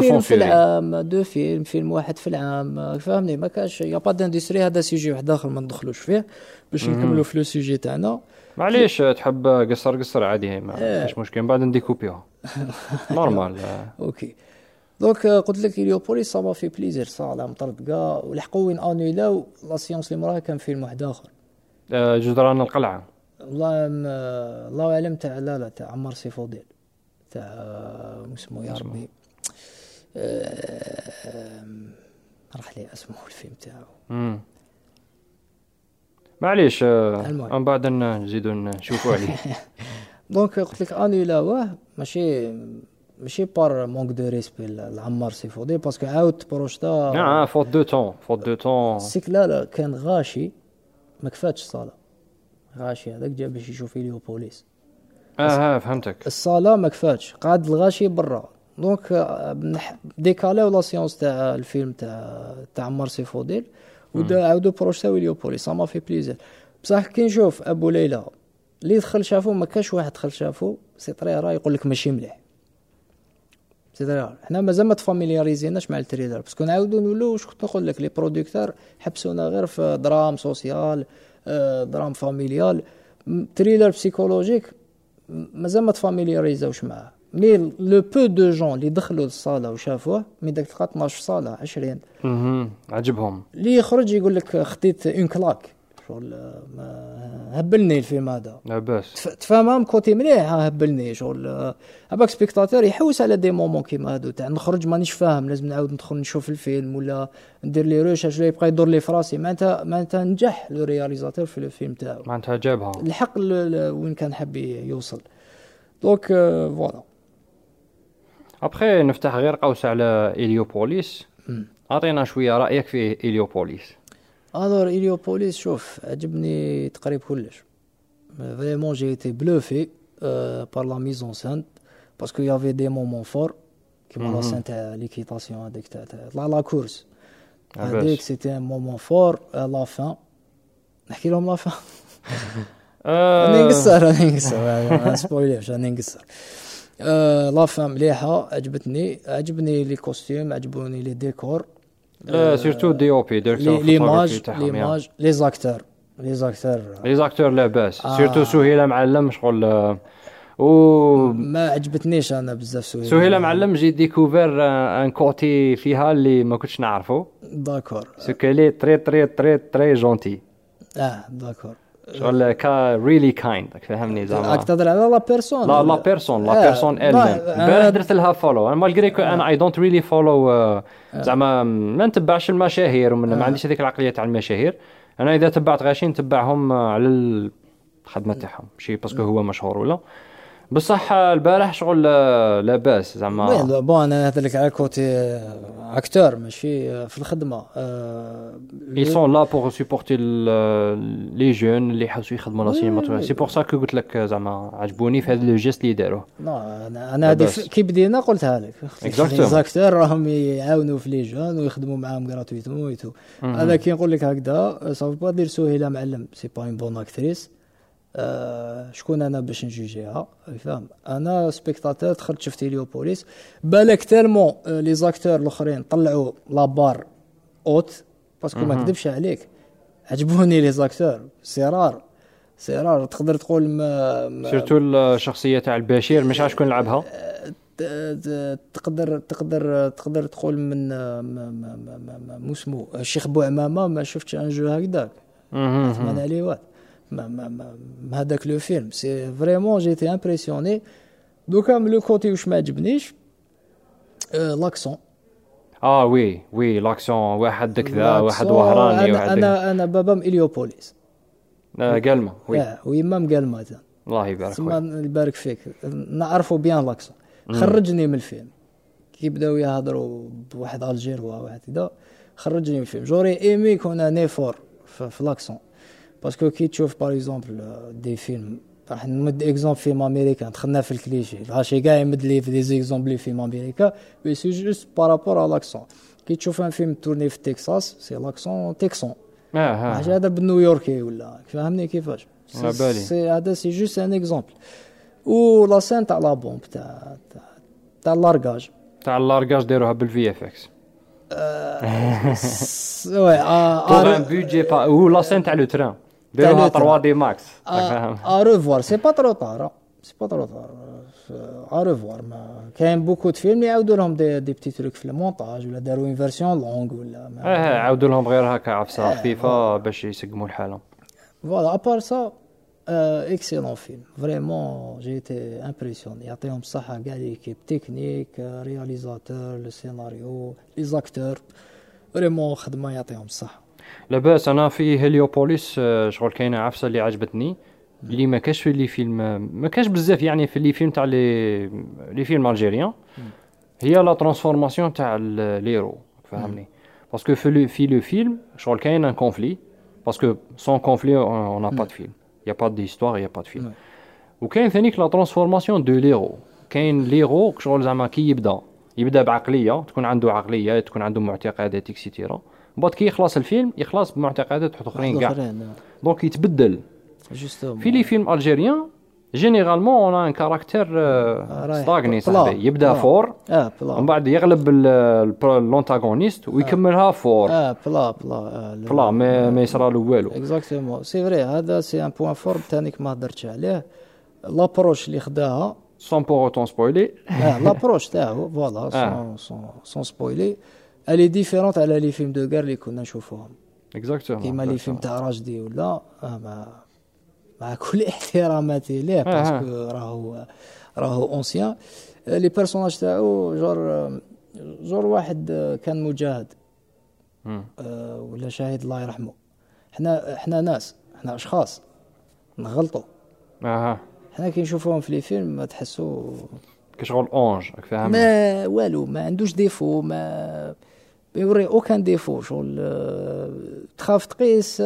فيلم في العام دو فيلم واحد في العام فهمني ما كاش يا با داندستري هذا سيجي واحد اخر ما ندخلوش فيه باش نكملوا في لو سيجي تاعنا معليش تحب قصر عادي ما كاش مشكل من بعد نديكوبيوها نورمال اوكي دونك قلت لك هيليوبوليس صابا في بليزير صاله مطردقه ولحقوا وين انيلاو لا سيونس اللي مراها كان فيلم واحد اخر جدران القلعه والله الله اعلم تاع لا تاع عمار سي فوديل تاع اسمه يا ربي راح لي اسمه الفيلم تاعو معليش من بعد نزيدو نشوفو عليه دونك قلت لك انيلاوه ماشي بار مونك دو ريسبي لعمار سي فوديل باسكو عاود بروشتا فوت دو تون سيك لا كان غاشي ما كفاتش الصاله غاشي هذاك جا باش يشوف هيليوبوليس فهمتك الصاله ما كفاتش قعد الغاشي برا دونك ديكالاو لا سيونس تاع الفيلم تاع عمار سي فوديل وعاودو بروشتا هيليوبوليس سما في بليزير بصح كي نشوف ابو ليلى اللي دخل شافو ما كاش واحد دخل شافو سي طريرا يقول لك ماشي مليح حنا مازال ما تفاميلياريزيناش مع التريلر باسكو نعاودو نولو واش كنت نقول لك لي بروديكتور حبسونا غير في درام سوسيال درام فاميليال تريلر بسيكولوجيك مازال ما تفاميلياريزاوش معاه مي لو بو دو جون اللي دخلوا للصاله وشافوه من داك تلقى 12 صاله 20 عجبهم اللي يخرج يقول لك خديت اون كلاك شغل هبلني الفيلم هذا لاباس تفهمهم كوتي مليح هبلني شغل هباك سبيكتاتور يحوس على دي مومون كيما هادو تاع نخرج مانيش فاهم لازم نعاود ندخل نشوف الفيلم ولا ندير لي ريشيرش ولا يبقى يدور لي فراسي معناتها نجح لو رياليزاتور في الفيلم تاعو معناتها جابها الحق وين كان حاب يوصل دونك فوالا ابخي نفتح غير قوس على هيليوبوليس اعطينا شويه رايك في هيليوبوليس الور هيليوبوليس شوف عجبني تقريب كلش فريمون جي ايتي بلوفي بار لا ميزون سان باسكو يافي دي مومون فور كيما لا سان تاع ليكيتاسيون هذيك تاع لا كورس هذيك سيتي ان مومون فور لا فان نحكي لهم لا فان انا نقصر سبويليش انا نقصر لا فان مليحه عجبني لي كوستيم عجبوني لي ديكور سيرتو دي او بي ديرتو ليماج لي زاكتور لاباس سيرتو سهيله معلم شغل ما عجبتنيش انا بزاف سهيله. سهيله معلم جي ديكوفير ان كوتي فيها اللي ما كنتش نعرفه. داكور سكالي تري تري تري تري جونتي. داكور شغل كا ريلي كايند فهمني زعما اكثر على لا بيرسون. لا بيرسون لا بيرسون البارح درت لها فولو انا مالغري كو انا اي دونت ريلي فولو زعما ما نتبعش المشاهير وما عنديش هذيك العقليه تاع المشاهير. انا اذا تبعت غاشي نتبعهم على الخدمه تاعهم شي باسكو هو مشهور ولا بصح. البارح شغل لاباس زعما وي بون. انا هذا لك على كوتي اكتور ماشي في الخدمه اي سون لا بور سوبورتي لي جون اللي حاولوا يخدموا لا سينما. سي بور سا كو قلت لك زعما عجبوني في هذا لو جيست اللي داروه. انا هذه كي بدينا قلتها لك اكزاكتور راهم يعاونوا في لي جون ويخدموا معاهم غراتويتمون. هذا كي نقول لك هكذا صافي با دير سهيله معلم سي با اون بون اكتريس. شكون انا باش نجوجيها فاهم؟ انا سبيكتاتور دخلت شفت هيليوبوليس بالك تالمون لي زاكتور الاخرين طلعوا لابار اوت باسكو ما نكذبش عليك عجبوني لي زاكتور. سرار تقدر تقول ما سيرتو الشخصيه تاع البشير مش عارف شكون لعبها. تقدر تقول من مو اسمو الشيخ بوعمامه ما شفتش ان جو هكذاك ثمان عليه واحد ما هذاك لو فيلم سي فريمون جيتي امبرسيوني. دوكا لو كوتي واش ما عجبنيش لاكسون. وي لاكسون واحد كذا واحد وهراني واحد. انا بابا من إليوبوليس قالما وي مام قالما. الله يبارك فيك نعرفوا بيان لاكسون. خرجني من الفيلم كي بداو يهضروا بواحد الجير واحد كذا خرجني من الفيلم. جوري ايمي كنا نيفور في لاكسون باسكو كي تشوف باغ اكزومبل دي فيلم راح نمد اكزومبل فيلم امريكان دخلنا في الكليشي ماشي كاع يمد لي في دي اكزومبل فيلم امريكا مي سي جوست بارابور على لاكسون. كي تشوف ان فيلم تورني في تكساس سي لاكسون تكسون ماشي هذا بالنيويوركي ولا فهمني كيفاش. سي هذا سي جوست ان اكزومبل. و لا سين تاع لا بومب تاع لارغاج ديروها بالفي اف اكس وي ار بودجي با. و لا سين تاع لو تران ديروا 3 دي ماكس فاهم. اريفوار سي با ترو طار اريفوار. ما كاين بوكو د فيلم يعاودوا لهم دي بتي تروك في المونتاج ولا داروا اون فيرسيون لونغ ولا عاودوا لهم غير هكا عفسه خفيفه باش يسقموا الحاله فوالا. ابار سا اكسيلون فيلم فريمون جي تي امبرسيوني. يعطيهم الصحه كاع ليكيب تكنيك رياليزاتور لو سيناريو لي زاكتور فريمون خدمه يعطيهم الصحه. لاباس. انا في هيليوبوليس شغل كاينه عفسه اللي عجبتني اللي ما كاش في لي فيلم ما كاش بزاف يعني في لي فيلم تاع لي فيلم الجيريان هي لا ترانسفورماسيون تاع ليرو فهمني. باسكو في لو فيلم شغل كاين ان كونفلي باسكو سون كونفلي اون ا با دو فيلم يا با دي هيستوار يا با دو فيلم. وكاين ثانيك لا ترانسفورماسيون دو ليرو. كاين ليرو شغل زعما كي يبدا بعقليه تكون عنده عقليه تكون عنده معتقدات اكسيتيرا بعد كي يخلص الفيلم يخلص بمعتقدات اخرين كاع دونك يتبدل. في لي فيلم الجيريان جينيرالمون اون ان كاركتير ستاغني صاحبي يبدا فور ومن بعد يغلب لونتاغونيست ويكملها فور بلا ما يصرى له والو. اكزاكتومون سي فري هذا سي ان بوين فور تانيك ما هضرتش عليه. لابروش اللي خداها سون بور اوتون سبويلي. لابروش تاعو فوالا سون سبويلي elle est différente à la les films de guerre اللي كنا نشوفوهم. exactement كيما لي فيلم تاع راجدي ولا مع كل احتراماتي ليه باسكو راهو اونسيان. لي بيرسوناج تاعو جور واحد كان مجاهد ولا شهيد الله يرحمه. حنا ناس حنا اشخاص نغلطوا حنا كي نشوفوهم في لي فيلم تحسوا كشغل اونج راك فاهم ما والو ما عندوش ديفو ما يوري اوكان ديفو شغل تخاف تقيس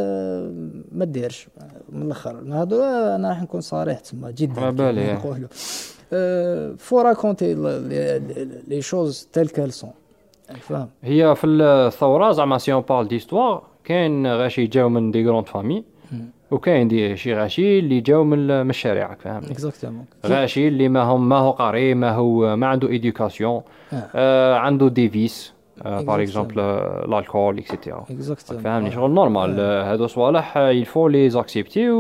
ما ديرش من الاخر. نهضروا انا راح نكون صريح تما جدا على بالي نقولوا فو راكونتي لي شوز تيل كال سون فاهم. هي في الثوره زعما سي اون بارل ديستوار كاين غاشي جاو من دي غروند فامي وكاين دي شي غاشي اللي جاو من الشارع فهمني. اكزاكتومون غاشي اللي ما هو قاري ما عنده ايديوكاسيون عنده ديفيس باغ اكزومبل الكحول اكسيتيرا فهمني. شغل نورمال هادو صوالح يلفو لي زاكسيبتي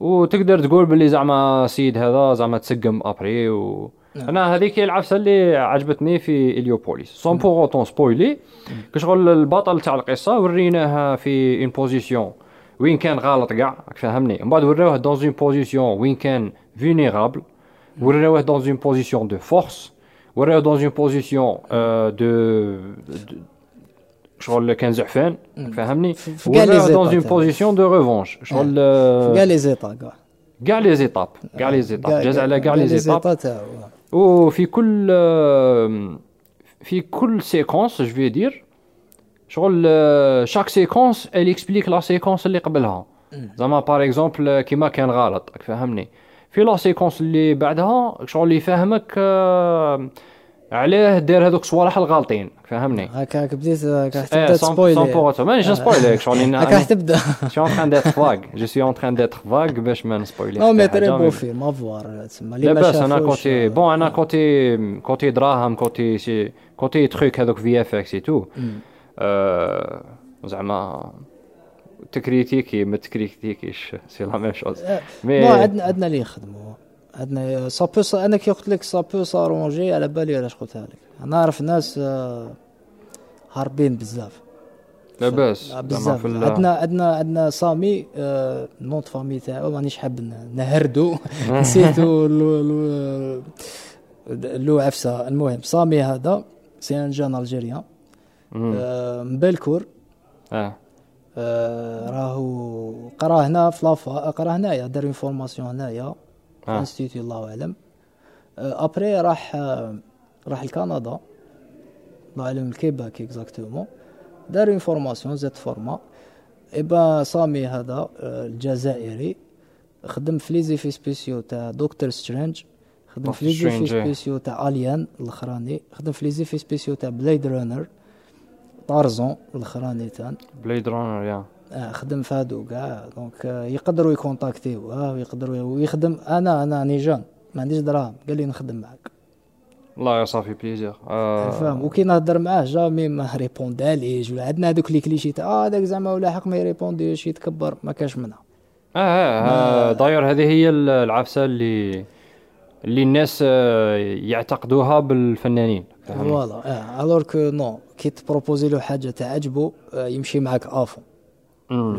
وتقدر تقول باللي زعما سيد هذا زعما تسقم ابري و انا هذيك العفسه اللي عجبتني في إليوبوليس سون بوغ اون سبويلي كشغل البطل تاع القصه وريناها في ان بوزيسيون وين كان غلط كاع راك فاهمني من بعد وراوه دون اون بوزيسيون وين كان فينيرابل وراوه دون اون بوزيسيون دو فورس وراوه دون اون بوزيسيون دو شغل كان زحفان فاهمني وراوه دون اون بوزيسيون دو ريفونش شغل كاع لي زيطا كاع لي زيطاب جاز على كاع لي زيطاب وفي كل سيكونس جو في دير شغل شاك سيكونس ال اكسبليك لا سيكونس اللي قبلها زعما باغ اكزومبل كيما كان غلط فهمني في لا سيكونس اللي بعدها شغل يفهمك علاه دار هذوك الصوالح الغالطين فهمني هكاك بديت كتبدا سبويلي مانيش نسبويليك شغل هكا تبدا شو اون تران ديتر فاغ جو سي اون تران ديتر فاغ باش ما نسبويليش نو مي تري بو فيلم افوار تسمى لي ما شافوش لا بس انا كونتي بون انا كونتي دراهم كونتي سي كونتي تروك هذوك في اف اكس اي تو زعما تكريتيكي ما تكريتيكيش سي لا ميم شوز مي عندنا اللي يخدموا عندنا سابوس انا كي قلت لك سابوس ارونجي على بالي علاش قلتها لك انا نعرف ناس هاربين بزاف لاباس بزاف عندنا سامي نونت فامي تاعو مانيش حاب نهردو نسيتو لو عفسه المهم سامي هذا سي ان جان الجيريان من بالكور راهو قرا هنا في لافا قرا هنايا دار اون فورماسيون هنايا انستيتي الله اعلم ابري راح لكندا الله اعلم الكيباك اكزاكتومون دار اون فورماسيون زاد فورما ايبا سامي هذا الجزائري خدم في لي زيفي سبيسيو تاع دكتور سترينج خدم في لي زيفي سبيسيو تاع اليان الاخراني خدم في لي زيفي سبيسيو تاع بلايد رانر طارزون الاخراني تاع بلايد رانر يا خدم فادو كاع دونك يقدروا يكونتاكتيوه ويقدروا يخدم انا نيجان ما عنديش دراهم قال لي نخدم معك والله يا صافي بليزير فاهم وكي نهضر معاه جامي ما ريبونداليش ولا عندنا هذوك لي كليشي تاع هذاك زعما ولا حق ما يريبونديش يتكبر ما كاش منها داير هذه هي العفسه اللي الناس يعتقدوها بالفنانين فوالا الور كو نو كي تبروبوزي له حاجه تعجبه يمشي معك افون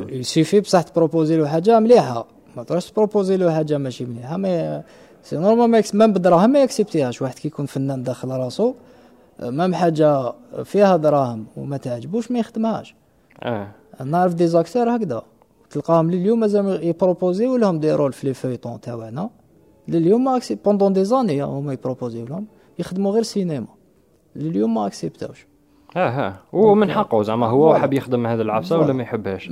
يسيفي بصح تبروبوزي له حاجه مليحه ما تروحش تبروبوزي له حاجه ماشي مليحه مي سي نورمال ماكسيمم بدراهم ما يكسبتيهاش واحد كي يكون فنان داخل راسو مام حاجه فيها دراهم وما تعجبوش ما يخدمهاش نعرف دي زاكتور هكذا تلقاهم لليوم مازال يبروبوزيو لهم دي رول في لي فيتون تاعنا لليوم ما اكسبت بوندون دي زاني هما يبروبوزيو لهم يخدموا غير سينما لليوم ما اكسبتاوش ومن حقه زعما هو حاب يخدم هذا العفسه ولا ما يحبهاش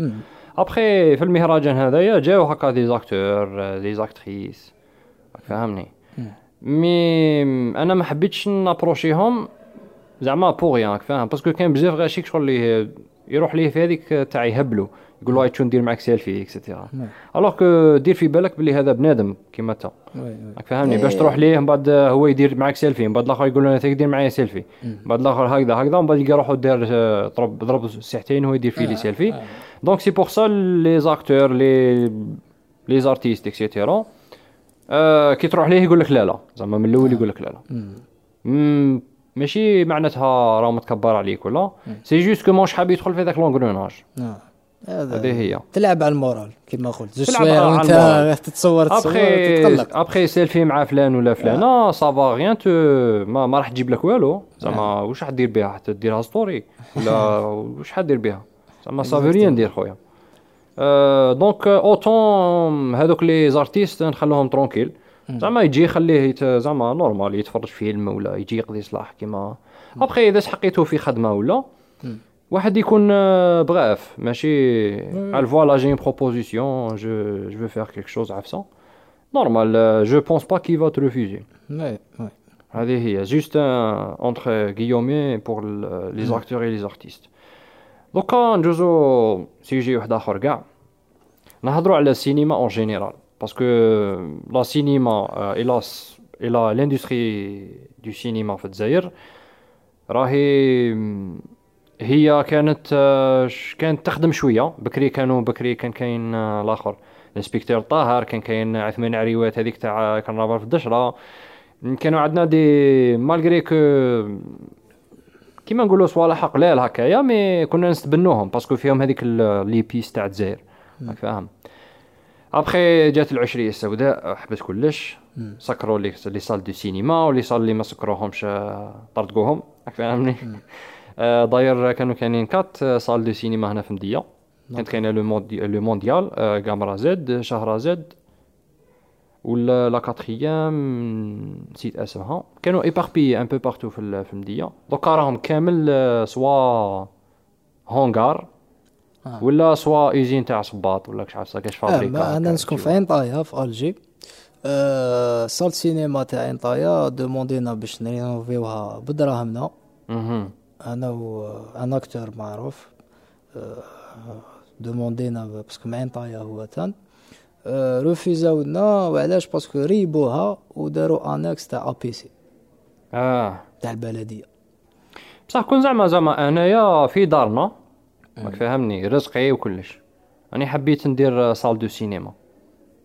ابخي في المهرجان هذايا جاو هكا دي زاكتور دي زاكتريس فهمني مي انا ما حبيتش نابروشيهم زعما بوغيان فاهم باسكو كان بزاف غاشيك شغل اللي يروح ليه في هذيك تاع يهبلوا يقول له شنو ندير معك سيلفي اكسيتيرا الوغ كو دير في بالك بلي هذا بنادم كيما تا راك فاهمني باش تروح ليه من بعد هو يدير معك سيلفي من بعد الاخر يقول له انت دير معايا سيلفي من بعد الاخر هكذا من بعد يلقى روحو دار ضرب ساعتين هو يدير في لي سيلفي دونك سي بور سا لي زاكتور لي زارتيست اكسيتيرا كي تروح ليه يقول لك لا لا زعما من الاول يقول لك لا لا ماشي معناتها راه متكبر عليك ولا سي جوست كو مونش حاب يدخل في ذاك لونغروناج هذه هي تلعب على المورال كما قلت زوج شويه وانت تتصور تتقلق ابخي سيلفي مع فلان ولا فلان صافا غيان تو ما راح تجيب لك والو زعما واش راح دير بها حتى ديرها ستوري ولا واش حدير بها زعما صافي ريان ندير خويا دونك اوتون هذوك لي زارتيست نخلوهم ترونكيل زعما يجي يخليه زعما نورمال يتفرج فيلم ولا يجي يقضي صلاح كيما ابخي اذا حقيته في خدمه ولا واحد يكون براف ماشي على فوالا جي بروبوزيسيون جو فو فير كيلك شوز عفسه نورمال جو بونس با كي فا تو ريفوزي هذه هي جوست اونتر غيومي بور لي زاكتور اي لي زارتيست دوكا ندوزو سيجي واحد اخر كاع نهضروا على السينما اون جينيرال باسكو لا سينما الاس الى لاندستري دو سينما في الجزائر راهي هي كانت تخدم شويه بكري كان كاين الاخر الانسبكتور طاهر، كان كاين عثمان عريوات هذيك تاع كان رابر في الدشره، كانوا عندنا دي مالغري كو كيما نقولوا صوالح قلال هكايا، مي كنا نستبنوهم باسكو فيهم هذيك لي بيس تاع الجزائر راك فاهم. ابخي جات العشريه السوداء، حبس كلش، سكروا لي سال دو سينما ولي صال لي ما سكروهمش طردقوهم راك فاهمني. داير كانوا كاينين كات صال دو سينما هنا في مدية، كانت كاينه لو مونديال كامرا زد شهر زد ولا لا كاتريام نسيت اسمها، كانوا ايباربي ان بو بارتو في المدية. دوكا راهم كامل سوا هونغار ولا سوا ايزين تاع صباط ولا كشعب سا كاش فابريكا. انا نسكن في عين طايا في الجي، صال سينما تاع عين طايا دوموندينا باش نرينوفيوها بدراهمنا، انا وان اكتور معروف دوموندينا باسكو معين طايا هو تان رفيزاونا. وعلاش؟ باسكو ريبوها وداروا انكس تاع بي سي تاع البلديه. بصح كون زعما انايا في دارنا راك فاهمني، رزقي وكلش، راني حبيت ندير صال دو سينما،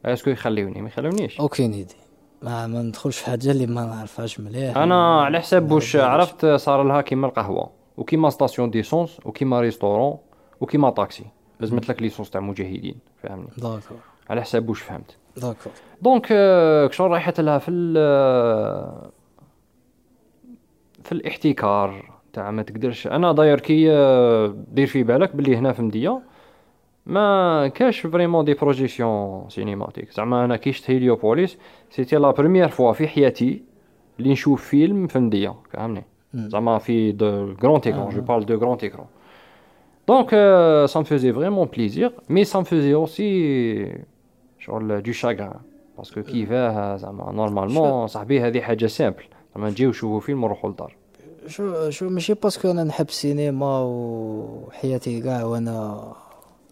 اسكو يخليوني ما يخلونيش؟ اوكي نيدي ما ندخلش في حاجه اللي ما نعرفهاش مليح. انا على حساب واش عرفت صار لها كيما القهوه وكيما ستاسيون ديسونس وكيما ريستورون وكيما طاكسي، لازم لك ليسونس تاع مجاهدين فاهمني. داكور، على حساب واش فهمت. داكور دونك شغل رايحه لها في الاحتكار تاع ما تقدرش. انا داير كي دير في بالك باللي هنا في مدية ما كاش فريمون دي بروجيكسيون سينيماتيك. زعما انا كي شفت هيليوبوليس سيتي لا بريميير فوا في حياتي اللي نشوف فيلم في مدية فهمني، زعما في دو غران تيكرون، جو بارل دو غران تيكرون. دونك سا م فيزي فريمون بليزير، مي سا م فيزي اوسي شغل دو شاغران باسكو كيفاه زعما نورمالمون صاحبي هذه حاجه سامبل، زعما نجيو نشوفوا فيلم ونروحوا للدار. شو ماشي باسكو انا نحب السينما وحياتي كاع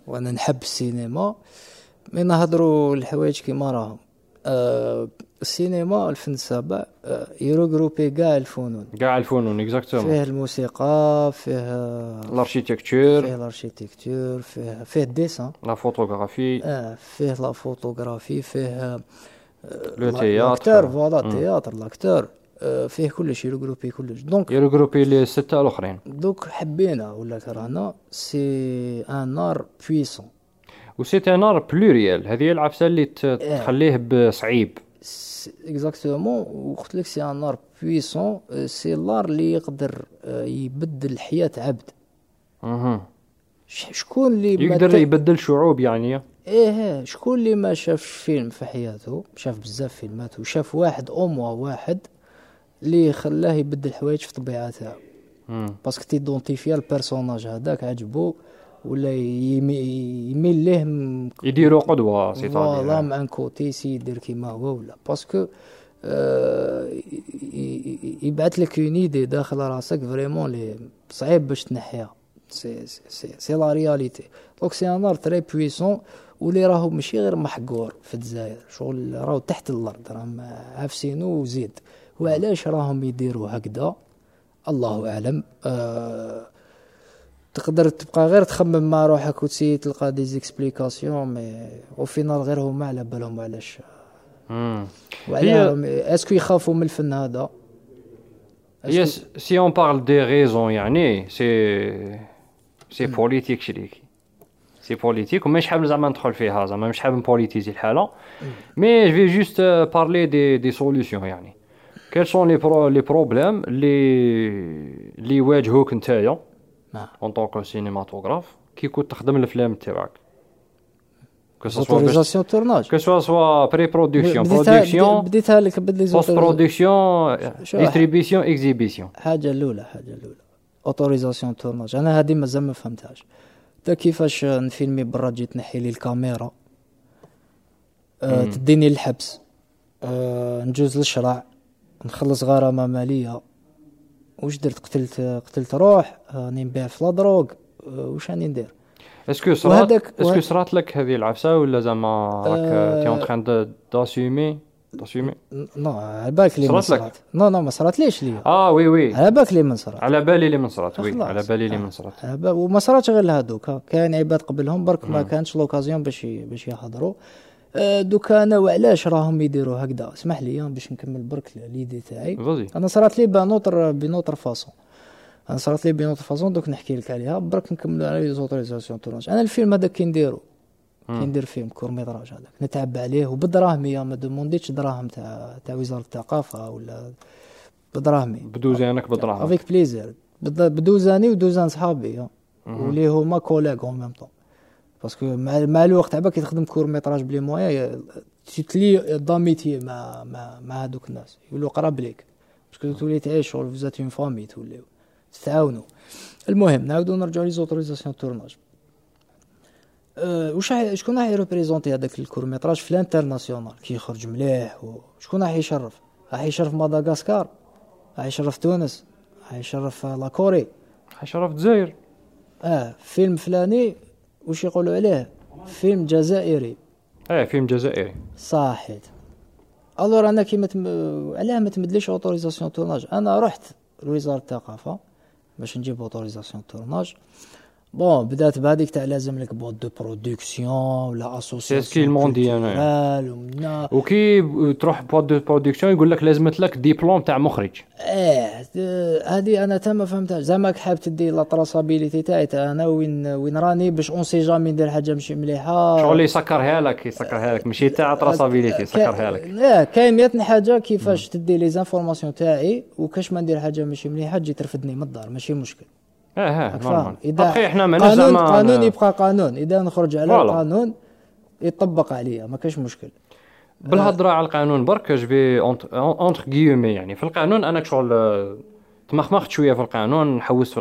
وانا نحب السينما، مي نهضروا الحوايج كيما راهم. السينما الفنسابه يروغروبي كاع الفنون، كاع الفنون اكزاكتومون، فيه الموسيقى، فيه الاركيتكتور، فيه الديسان، لا فوتوغرافي، فيه لا فوتوغرافي، فيه لو تياتر، فوالا التياتر، لاكتور، فيه كلشي، يروغروبي كلش. دونك يروغروبي لي سته الاخرين. دوك حبينا ولا كرهنا سي ان نار بويسون، و سي ان نار بلوريال، هذه هي العفسه اللي تخليه بصعيب. اكزاكتومون، وقلت لك سي ان نار بويسون، سي لار اللي يقدر يبدل حياه عبد. شكون اللي يقدر يبدل شعوب يعني؟ ايه، شكون اللي ما شافش فيلم في حياته؟ شاف بزاف فيلمات وشاف واحد واحد اللي خلاه يبدل حوايج في طبيعتها، باسكو تيدونتيفيا البيرسوناج هذاك عجبو ولا يميل ليه، يديرو قدوه سي طالع والله مع ان كوتي سي يدير كيما هو، ولا باسكو يبعث لك اون ايدي داخل راسك فريمون لي صعيب باش تنحيها. سي سي سي لا رياليتي. دونك سي ان ار تري بويسون، ولي راهو ماشي غير محقور في الجزائر، شغل راهو تحت الارض، راهم عافسينو وزيد. وعلاش راهم يديروا هكذا؟ الله اعلم. تقدر تبقى غير تخمم مع روحك وتسي تلقى دي زيكسبليكاسيون، مي او فينال غير هما على بالهم علاش. اسكو يخافوا من الفن هذا؟ يس سي اون بارل دي ريزون يعني سي بوليتيك شريكي، سي بوليتيك وماش حاب زعما ندخل فيها، زعما مش حاب نبوليتيزي الحاله، مي جو في جوست بارلي دي سوليسيون يعني. كيل سون لي بروبليم لي يواجهوك نتايا اون طونك سينيماتوغراف كي كنت تخدم الافلام تاعك، كوسوسيون تورناج، كوسوسوا بري برودكسيون، برودكسيون بديتها لك، بوست برودكسيون، ديستريبيسيون، اكزيبيسيون. حاجه الاولى اوتوريزاسيون تورناج، انا هذه مازال ما فهمتهاش. تا كيفاش نفيلمي برا تجي تنحي لي الكاميرا، تديني للحبس، نجوز للشرع، نخلص غرامه ماليه، واش درت؟ قتلت روح، راني نبيع في لادروغ، واش راني ندير؟ اسكو صرات لك هذه العفسه ولا زعما راك تي اون تران داسيمي تشيمي نو على بالك لي صارت نو نو ما صارت ليش لي وي وي على بالك لي من صارت على بالي لي من صارت وي على بالي لي من صارت وما صارتش غير لهذوك كاين عباد قبلهم برك ما كانش لوكازيون باش يحضروا دوكا انا وعلاش راهم يديروا هكذا اسمح لي باش نكمل برك ليدي تاعي انا صارت لي بنوتر فاصون انا صارت لي بنوتر فاصون دوك نحكي لك عليها برك نكملوا على لي زوتوريزاسيون تورونج انا الفيلم هذا كي نديرو كندير فيلم كورميدراج هذاك نتعب عليه وبدراهمي ما دومونديتش دراهم تاع وزارة الثقافة ولا بدراهمي بدوزانك بدراهم افيك بليزير بدوزاني ودوزان صحابي ولي هما كولاغ اون ميم طون باسكو مع الوقت عبا كي تخدم كورميدراج بلي مويا تتلي داميتي مع هذوك الناس يولوا قراب ليك باسكو تولي تعيشوا فزات اون فامي توليو تتعاونوا المهم نعاودوا نرجعوا لي زوتوريزاسيون تورناج شكون راح يريبريزونتي هذاك الكورميتراج في الانترناسيونال كي يخرج مليح وشكون راح يشرف مدغاسكار راح يشرف تونس راح يشرف لاكوري راح يشرف الجزائر فيلم فلاني واش يقولوا عليه فيلم جزائري فيلم جزائري صحيت الوغ انا كي علاه ما تمدليش اوتوريزاسيون تورناج انا رحت لوزارة الثقافة باش نجيب اوتوريزاسيون تورناج بون بدات بهذيك تاع لازم لك بوط دو برودكسيون ولا اسوسياسيون سي سكي الموندي انا وكي تروح بوط دو برودكسيون يقول لك لازمت لك ديبلوم تاع مخرج هذه انا تما فهمتهاش زعما حاب تدي لا تراسابيليتي تاعي انا وين راني باش اون سي جامي ندير حاجه ماشي مليحه شغل يسكرها لك ماشي تاع تراسابيليتي يسكرها لك كاين 100 حاجه كيفاش تدي لي زانفورماسيون تاعي وكاش ما ندير حاجه ماشي مليحه تجي ترفدني من الدار ماشي مشكل نورمال اذا احنا ماناش زعما قانون يبقى قانون اذا نخرج على القانون يطبق عليا ما كاش مشكل بالهضره على القانون برك جبي اونتر غيومي يعني في القانون انا شغل تمخمخت شويه في القانون نحوس في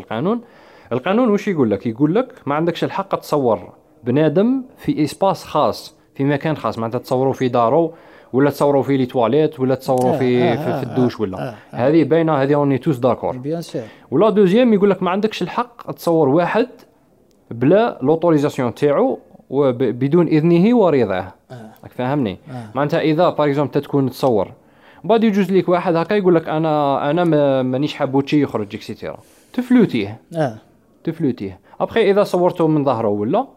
القانون واش يقول لك ما عندكش الحق تصور بنادم في اسباس خاص في مكان خاص معناتها تصوروا في دارو ولا تصوروا في لي تواليت ولا تصوروا في الدوش ولا هذه باينه هذه اوني توس داكور بيان سور ولا دوزيام يقول لك ما عندكش الحق تصور واحد بلا لوتوريزاسيون تاعو وبدون اذنه ورضاه راك فاهمني معناتها اذا باغ اكزومبل تكون تصور بعد يجوز لك واحد هكا يقول لك انا مانيش حابوتشي يخرج اكسيتيرا تفلوتيه تفلوتيه ابخي اذا صورته من ظهره ولا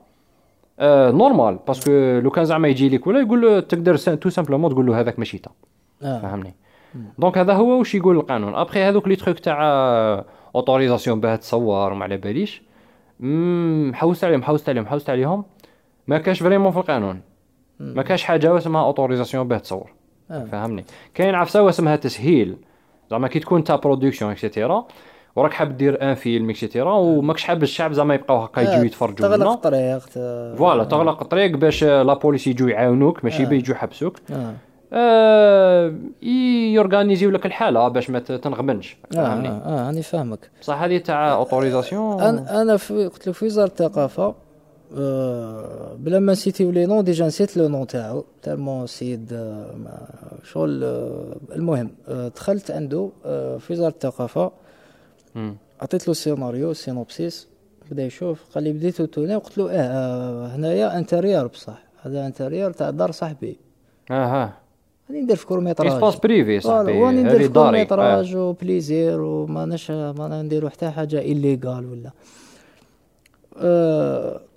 نورمال باسكو لو كان زعما يجي لك ولا يقول له تقدر تو سامبلومون تقول له هذاك ماشي تا فهمني دونك هذا هو واش يقول القانون ابخي هذوك لي تروك تاع اوتوريزاسيون باه تصور ما على باليش حوست عليهم ما كاش فريمون في القانون ما كاش حاجه اسمها اوتوريزاسيون باه تصور فهمني كاين عفسه اسمها تسهيل زعما كي تكون تا برودكسيون اكسيتيرا وراك حاب دير ان فيلم اكسيتيرا وماكش حاب الشعب زعما يبقاو هكا يجيو يتفرجوا لنا تغلق الطريق فوالا تغلق الطريق باش لا بوليس يجيو يعاونوك ماشي بيجيو يحبسوك يورغانيزيو لك الحاله باش ما تنغمنش فهمني راني فاهمك بصح هذه تاع اوتوريزاسيون انا قلت له في وزارة الثقافة بلا ما نسيتيو لي نون ديجا نسيت لو نون تاعو تالمون سيد شغل المهم دخلت عنده في وزارة الثقافة عطيت له السيناريو سينوبسيس بدا يشوف قال لي بديتو توني قلت له هنايا انتيريور بصح هذا انتيريور تاع دار صاحبي راني ندير في كورميتراج اسباس بريفي صاحبي راني ندير في كورميتراج وبليزير وماناش ما نديرو حتى حاجه ايليغال ولا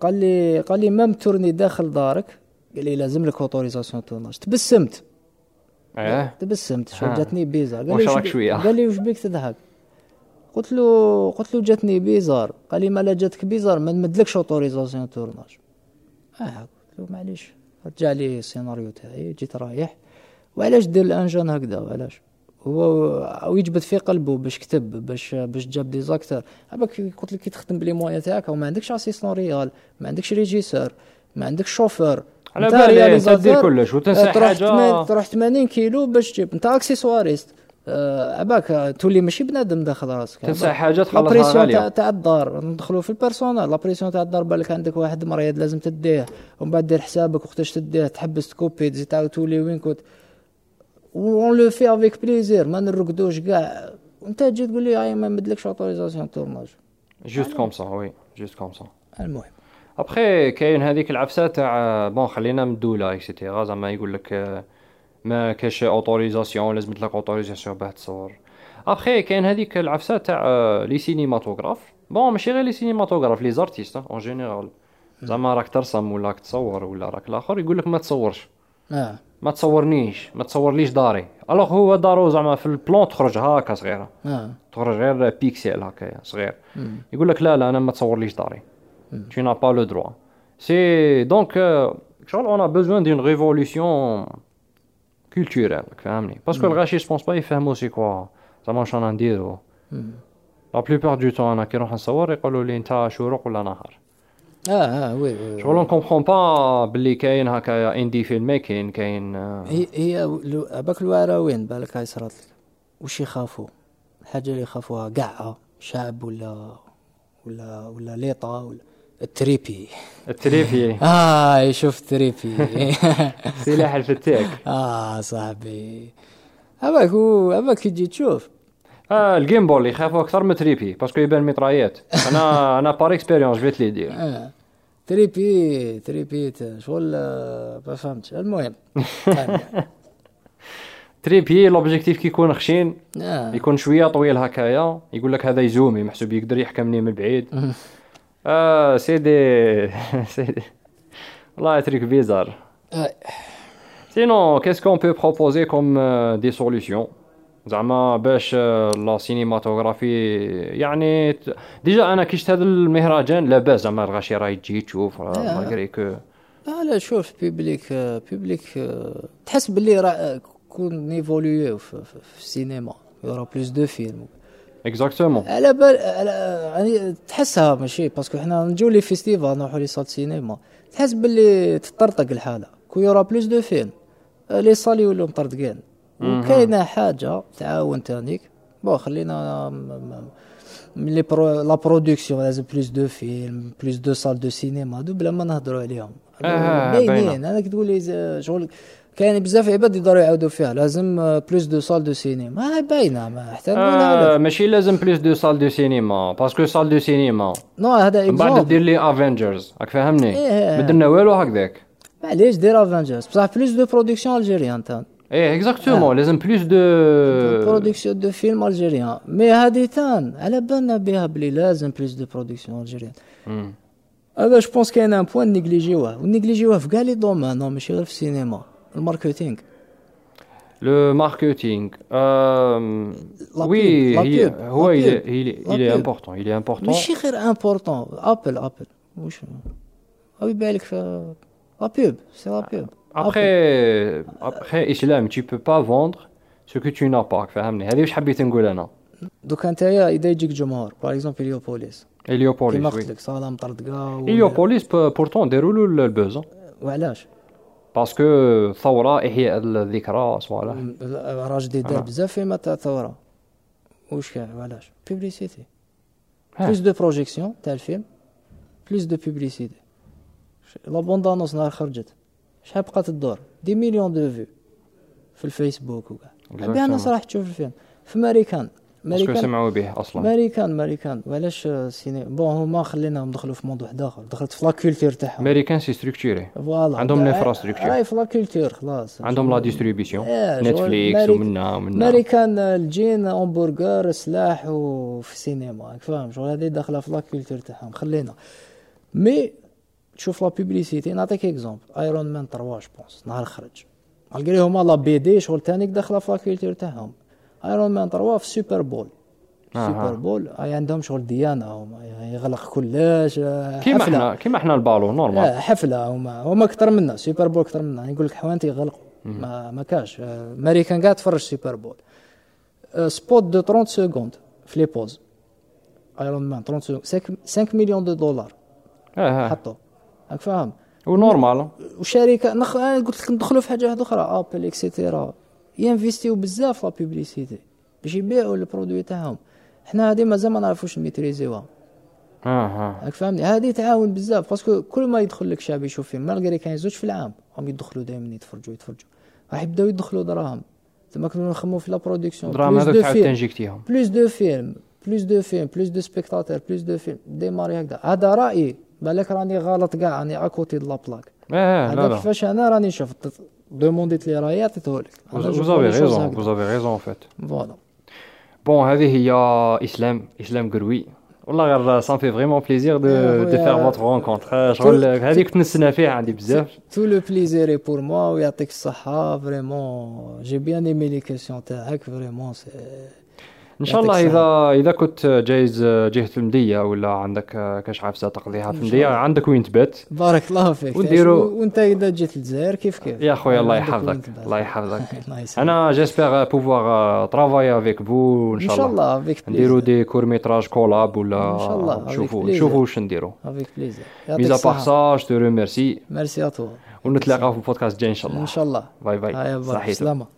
قال لي مام تورني داخل دارك قال لي لازم لك اوتوريزاسيون توناج تبسمت تبسمت جاتني بيزا قال لي واش بيك تضحك قلت له جاتني بيزار قال لي ما لا جاتك بيزار ما نمدلكش اوتوريزاسيون تورناج قلت له معليش رجع لي السيناريو تاعي جيت رايح وعلاش دير الانجان هكذا وعلاش هو يجبد في قلبه باش كتب باش جاب دي زاكتور قلت لك كي تخدم بلي مويا تاعك وما عندكش اسيسون ريال ما عندكش ريجيسور ما عندكش شوفور على بالي تدير كلش وتنسى حاجه تروح 80 كيلو باش تجيب انت اكسيسواريست اباك تولي ماشي بنادم داخل راسك تنسى حاجه خلاص غاليه تاع الدار ندخلوا في البيرسونال لابريسيون تاع الدار بالك عندك واحد مريض لازم تديه ومن بعد دير حسابك وقتاش تديه تحبس تكوبي تزيد تعاود تولي وين كنت اون لو في افيك بليزير ما نرقدوش كاع انت تجي تقول لي ما مدلكش اوتوريزاسيون تورناج جوست كوم سا وي جوست كوم سا المهم ابخي كاين هذيك العفسه تاع بون خلينا من الدوله اكسيتيرا زعما يقول لك ما كاش اوتوريزاسيون، لازم تلاقي اوتوريزاسيون باه تصور. ابخي كاين هذيك العفسه تاع لي سينيماتوغراف، بون ماشي غير لي سينيماتوغراف، لي زارتيست اون جينيرال، زعما راك ترسم ولا راك تصور ولا راك الاخر يقول لك ما تصورش، ما تصورنيش، ما تصورليش داري. الوغ هو دارو زعما في البلون تخرج هاكا صغيره، تخرج غير بيكسل هكايا صغير، يقول لك لا لا انا ما تصورليش داري، tu n'as pas le droit. سي دونك شغل on a besoin d'une révolution culturelle فهمني، باسكو الغاشي جو بونس با يفهموا سي كوا زعما واش رانا نديرو. لا بلوبار دو طون انا كي نروح نصور يقولوا لي انت شروق ولا نهار. وي شغل كونبخون با بلي كاين هكايا اندي فيلم، كاين هي هذاك الواراوين بالك هاي صرات لك واش يخافوا؟ الحاجه اللي يخافوها كاع شعب ولا ليطا ولا التريبي شوف تريبي سلاح الفتاك صاحبي. هباك تجي تشوف الجيمبول يخافوا اكثر من تريبي باسكو يبان ميترايات. انا بار اكسبيريونس جيت لي دير تريبي شغل ما فهمتش. المهم تريبي لوبجيكتيف كي يكون خشين، يكون شويه طويل هكايا، يقول لك هذا يزومي محسوب يقدر يحكمني من بعيد. سيدي والله تريك بيزار. سينو كيس كون بو بروبوزي كوم دي سوليسيون زعما باش لا سينيماتوغرافي يعني ديجا انا كي شفت هذا المهرجان لاباس زعما غاشي راهي تجي تشوف مالغري كو لا شوف بيبليك تحس باللي راه كون نيفوليو في السينما يورا بلوس دو فيلم اكزاكتومون على بال يعني تحسها ماشي باسكو حنا نجيو لي فيستيفال نروحو لي صال سينما تحس باللي تطرطق الحاله كو يورا بلوس دو فيلم لي صال يولو مطرطقين. وكاينه حاجه تعاون تانيك بون خلينا من لي لا برودكسيون لازم بلوس دو فيلم بلوس دو صال دو سينما دو بلا ما نهضروا عليهم باينين. انا كتقول لي شغل كاين بزاف عباد يقدروا يعاودوا فيها لازم بلوس دو سال دو سينما هاي باينه ما حتى ماشي لازم بلوس دو سال دو سينما باسكو سال دو سينما نو هذا اكزومبل بعد دير لي افنجرز راك فاهمني ما درنا والو هكذاك معليش دير افنجرز بصح بلوس دو برودكسيون الجيريان تاع اكزاكتومون لازم بلوس دو برودكسيون دو فيلم الجيريان مي هادي تان على بالنا بها بلي لازم بلوس دو برودكسيون الجيريان. هذا جو بونس كاين ان بوين نيغليجيوه ونيغليجيوه في كاع لي دومين ماشي غير في السينما. Le marketing. Oui, il est important. Mais c'est important. Apple. Oui, la pub, c'est la pub. Après Islam, tu peux pas vendre ce que tu n'as pas. Donc, par exemple, Heliopolis. Heliopolis, pourtant, déroule le buzz. باسكو ثوره احياء الذكرى صوالح راه جديد بزاف فيما تاع ثوره واش كاع علاش بوبليسيتي بلوس دو بروجيكسيون تاع الفيلم بلوس دو بوبليسيتي لا بوندانوس نهار خرجت شحال بقات الدور دي مليون دو فيو في الفيسبوك وكاع بها الناس راح تشوف الفيلم في امريكان باسكو سمعوا به اصلا امريكان وعلاش سيني بون هما خليناهم دخلوا في موضوع داخل دخلت في لا كولتور تاعهم. امريكان سي ستركتوري فوالا عندهم الانفراستركتور راهي في لا كولتور خلاص عندهم لا ديستريبيسيون نتفليكس ومنها امريكان الجين همبرغر سلاح وفي السينما راك فاهم شغل هذه داخله في لا كولتور تاعهم خلينا مي تشوف لا بوبليسيتي. نعطيك اكزومبل ايرون مان 3 بونس نهار خرج مالغري هما لا بي دي شغل ثانيك داخله في لا كولتور تاعهم. ايرون مان 3 في سوبر بول عندهم شغل ديانه هما يغلق كلش كيما حنا البالو نورمال حفله هما اكثر منا سوبر بول اكثر منا يقول لك حوانت يغلقوا ما كاش امريكان قاعد تفرج سوبر بول سبوت دو 30 سكوند في لي بوز ايرون مان 30 سكوند 5 مليون دو دولار حطوا راك فاهم ونورمال وشركه قلت لك ندخلوا في حاجه واحده اخرى ابل اكسيتيرا ينفيستيو بزاف لا بوبليسيتي باش يبيعوا البرودوي تاعهم. حنا هذه مازال ما نعرفوش نميتريزيوها راك فاهمني. هذه تعاون بزاف باسكو كل ما يدخل لك شعب يشوف فيلم مالغري كاين زوج في العام هم يدخلوا دائما يتفرجوا راح يبداو يدخلوا دراهم تما كنا نخمو في لا برودكسيون دراهم هذوك تعاود تنجيكتيهم بلوس دو فيلم بلوس دو سبيكتاتور بلوس دو فيلم ديماري هكذا. هذا رايي بالك راني غلط كاع راني اكوتي د لا بلاك هذا كيفاش انا راني شفت demandez les rayats t'étolek. Vous avez raison, vous avez raison en fait. Voilà. Bon, هذه هي إسلام قروي. والله غير ça me fait vraiment plaisir de faire votre rencontre. شغل هذه كنت نستنى فيها عندي بزاف. Tout le plaisir est pour moi ويعطيك الصحة vraiment. J'ai bien aimé les questions تاعك vraiment c'est ان شاء الله اذا كنت جايز جهه المديه ولا عندك كاش عفسه تقضيها في المديه عندك وين تبات بارك الله فيك وانت اذا جيت للجزائر كيف يا خويا الله يحفظك الله يحفظك انا جيسبر بوفوار ترافاي افيك بو ان شاء الله نديرو دي كور ميتراج كولاب ولا نشوفوا واش نديرو افيك بليزير ميزا بار سا جو تو ريميرسي ميرسي ا تو ونتلاقاو في البودكاست الجاي ان شاء الله باي باي صحيح.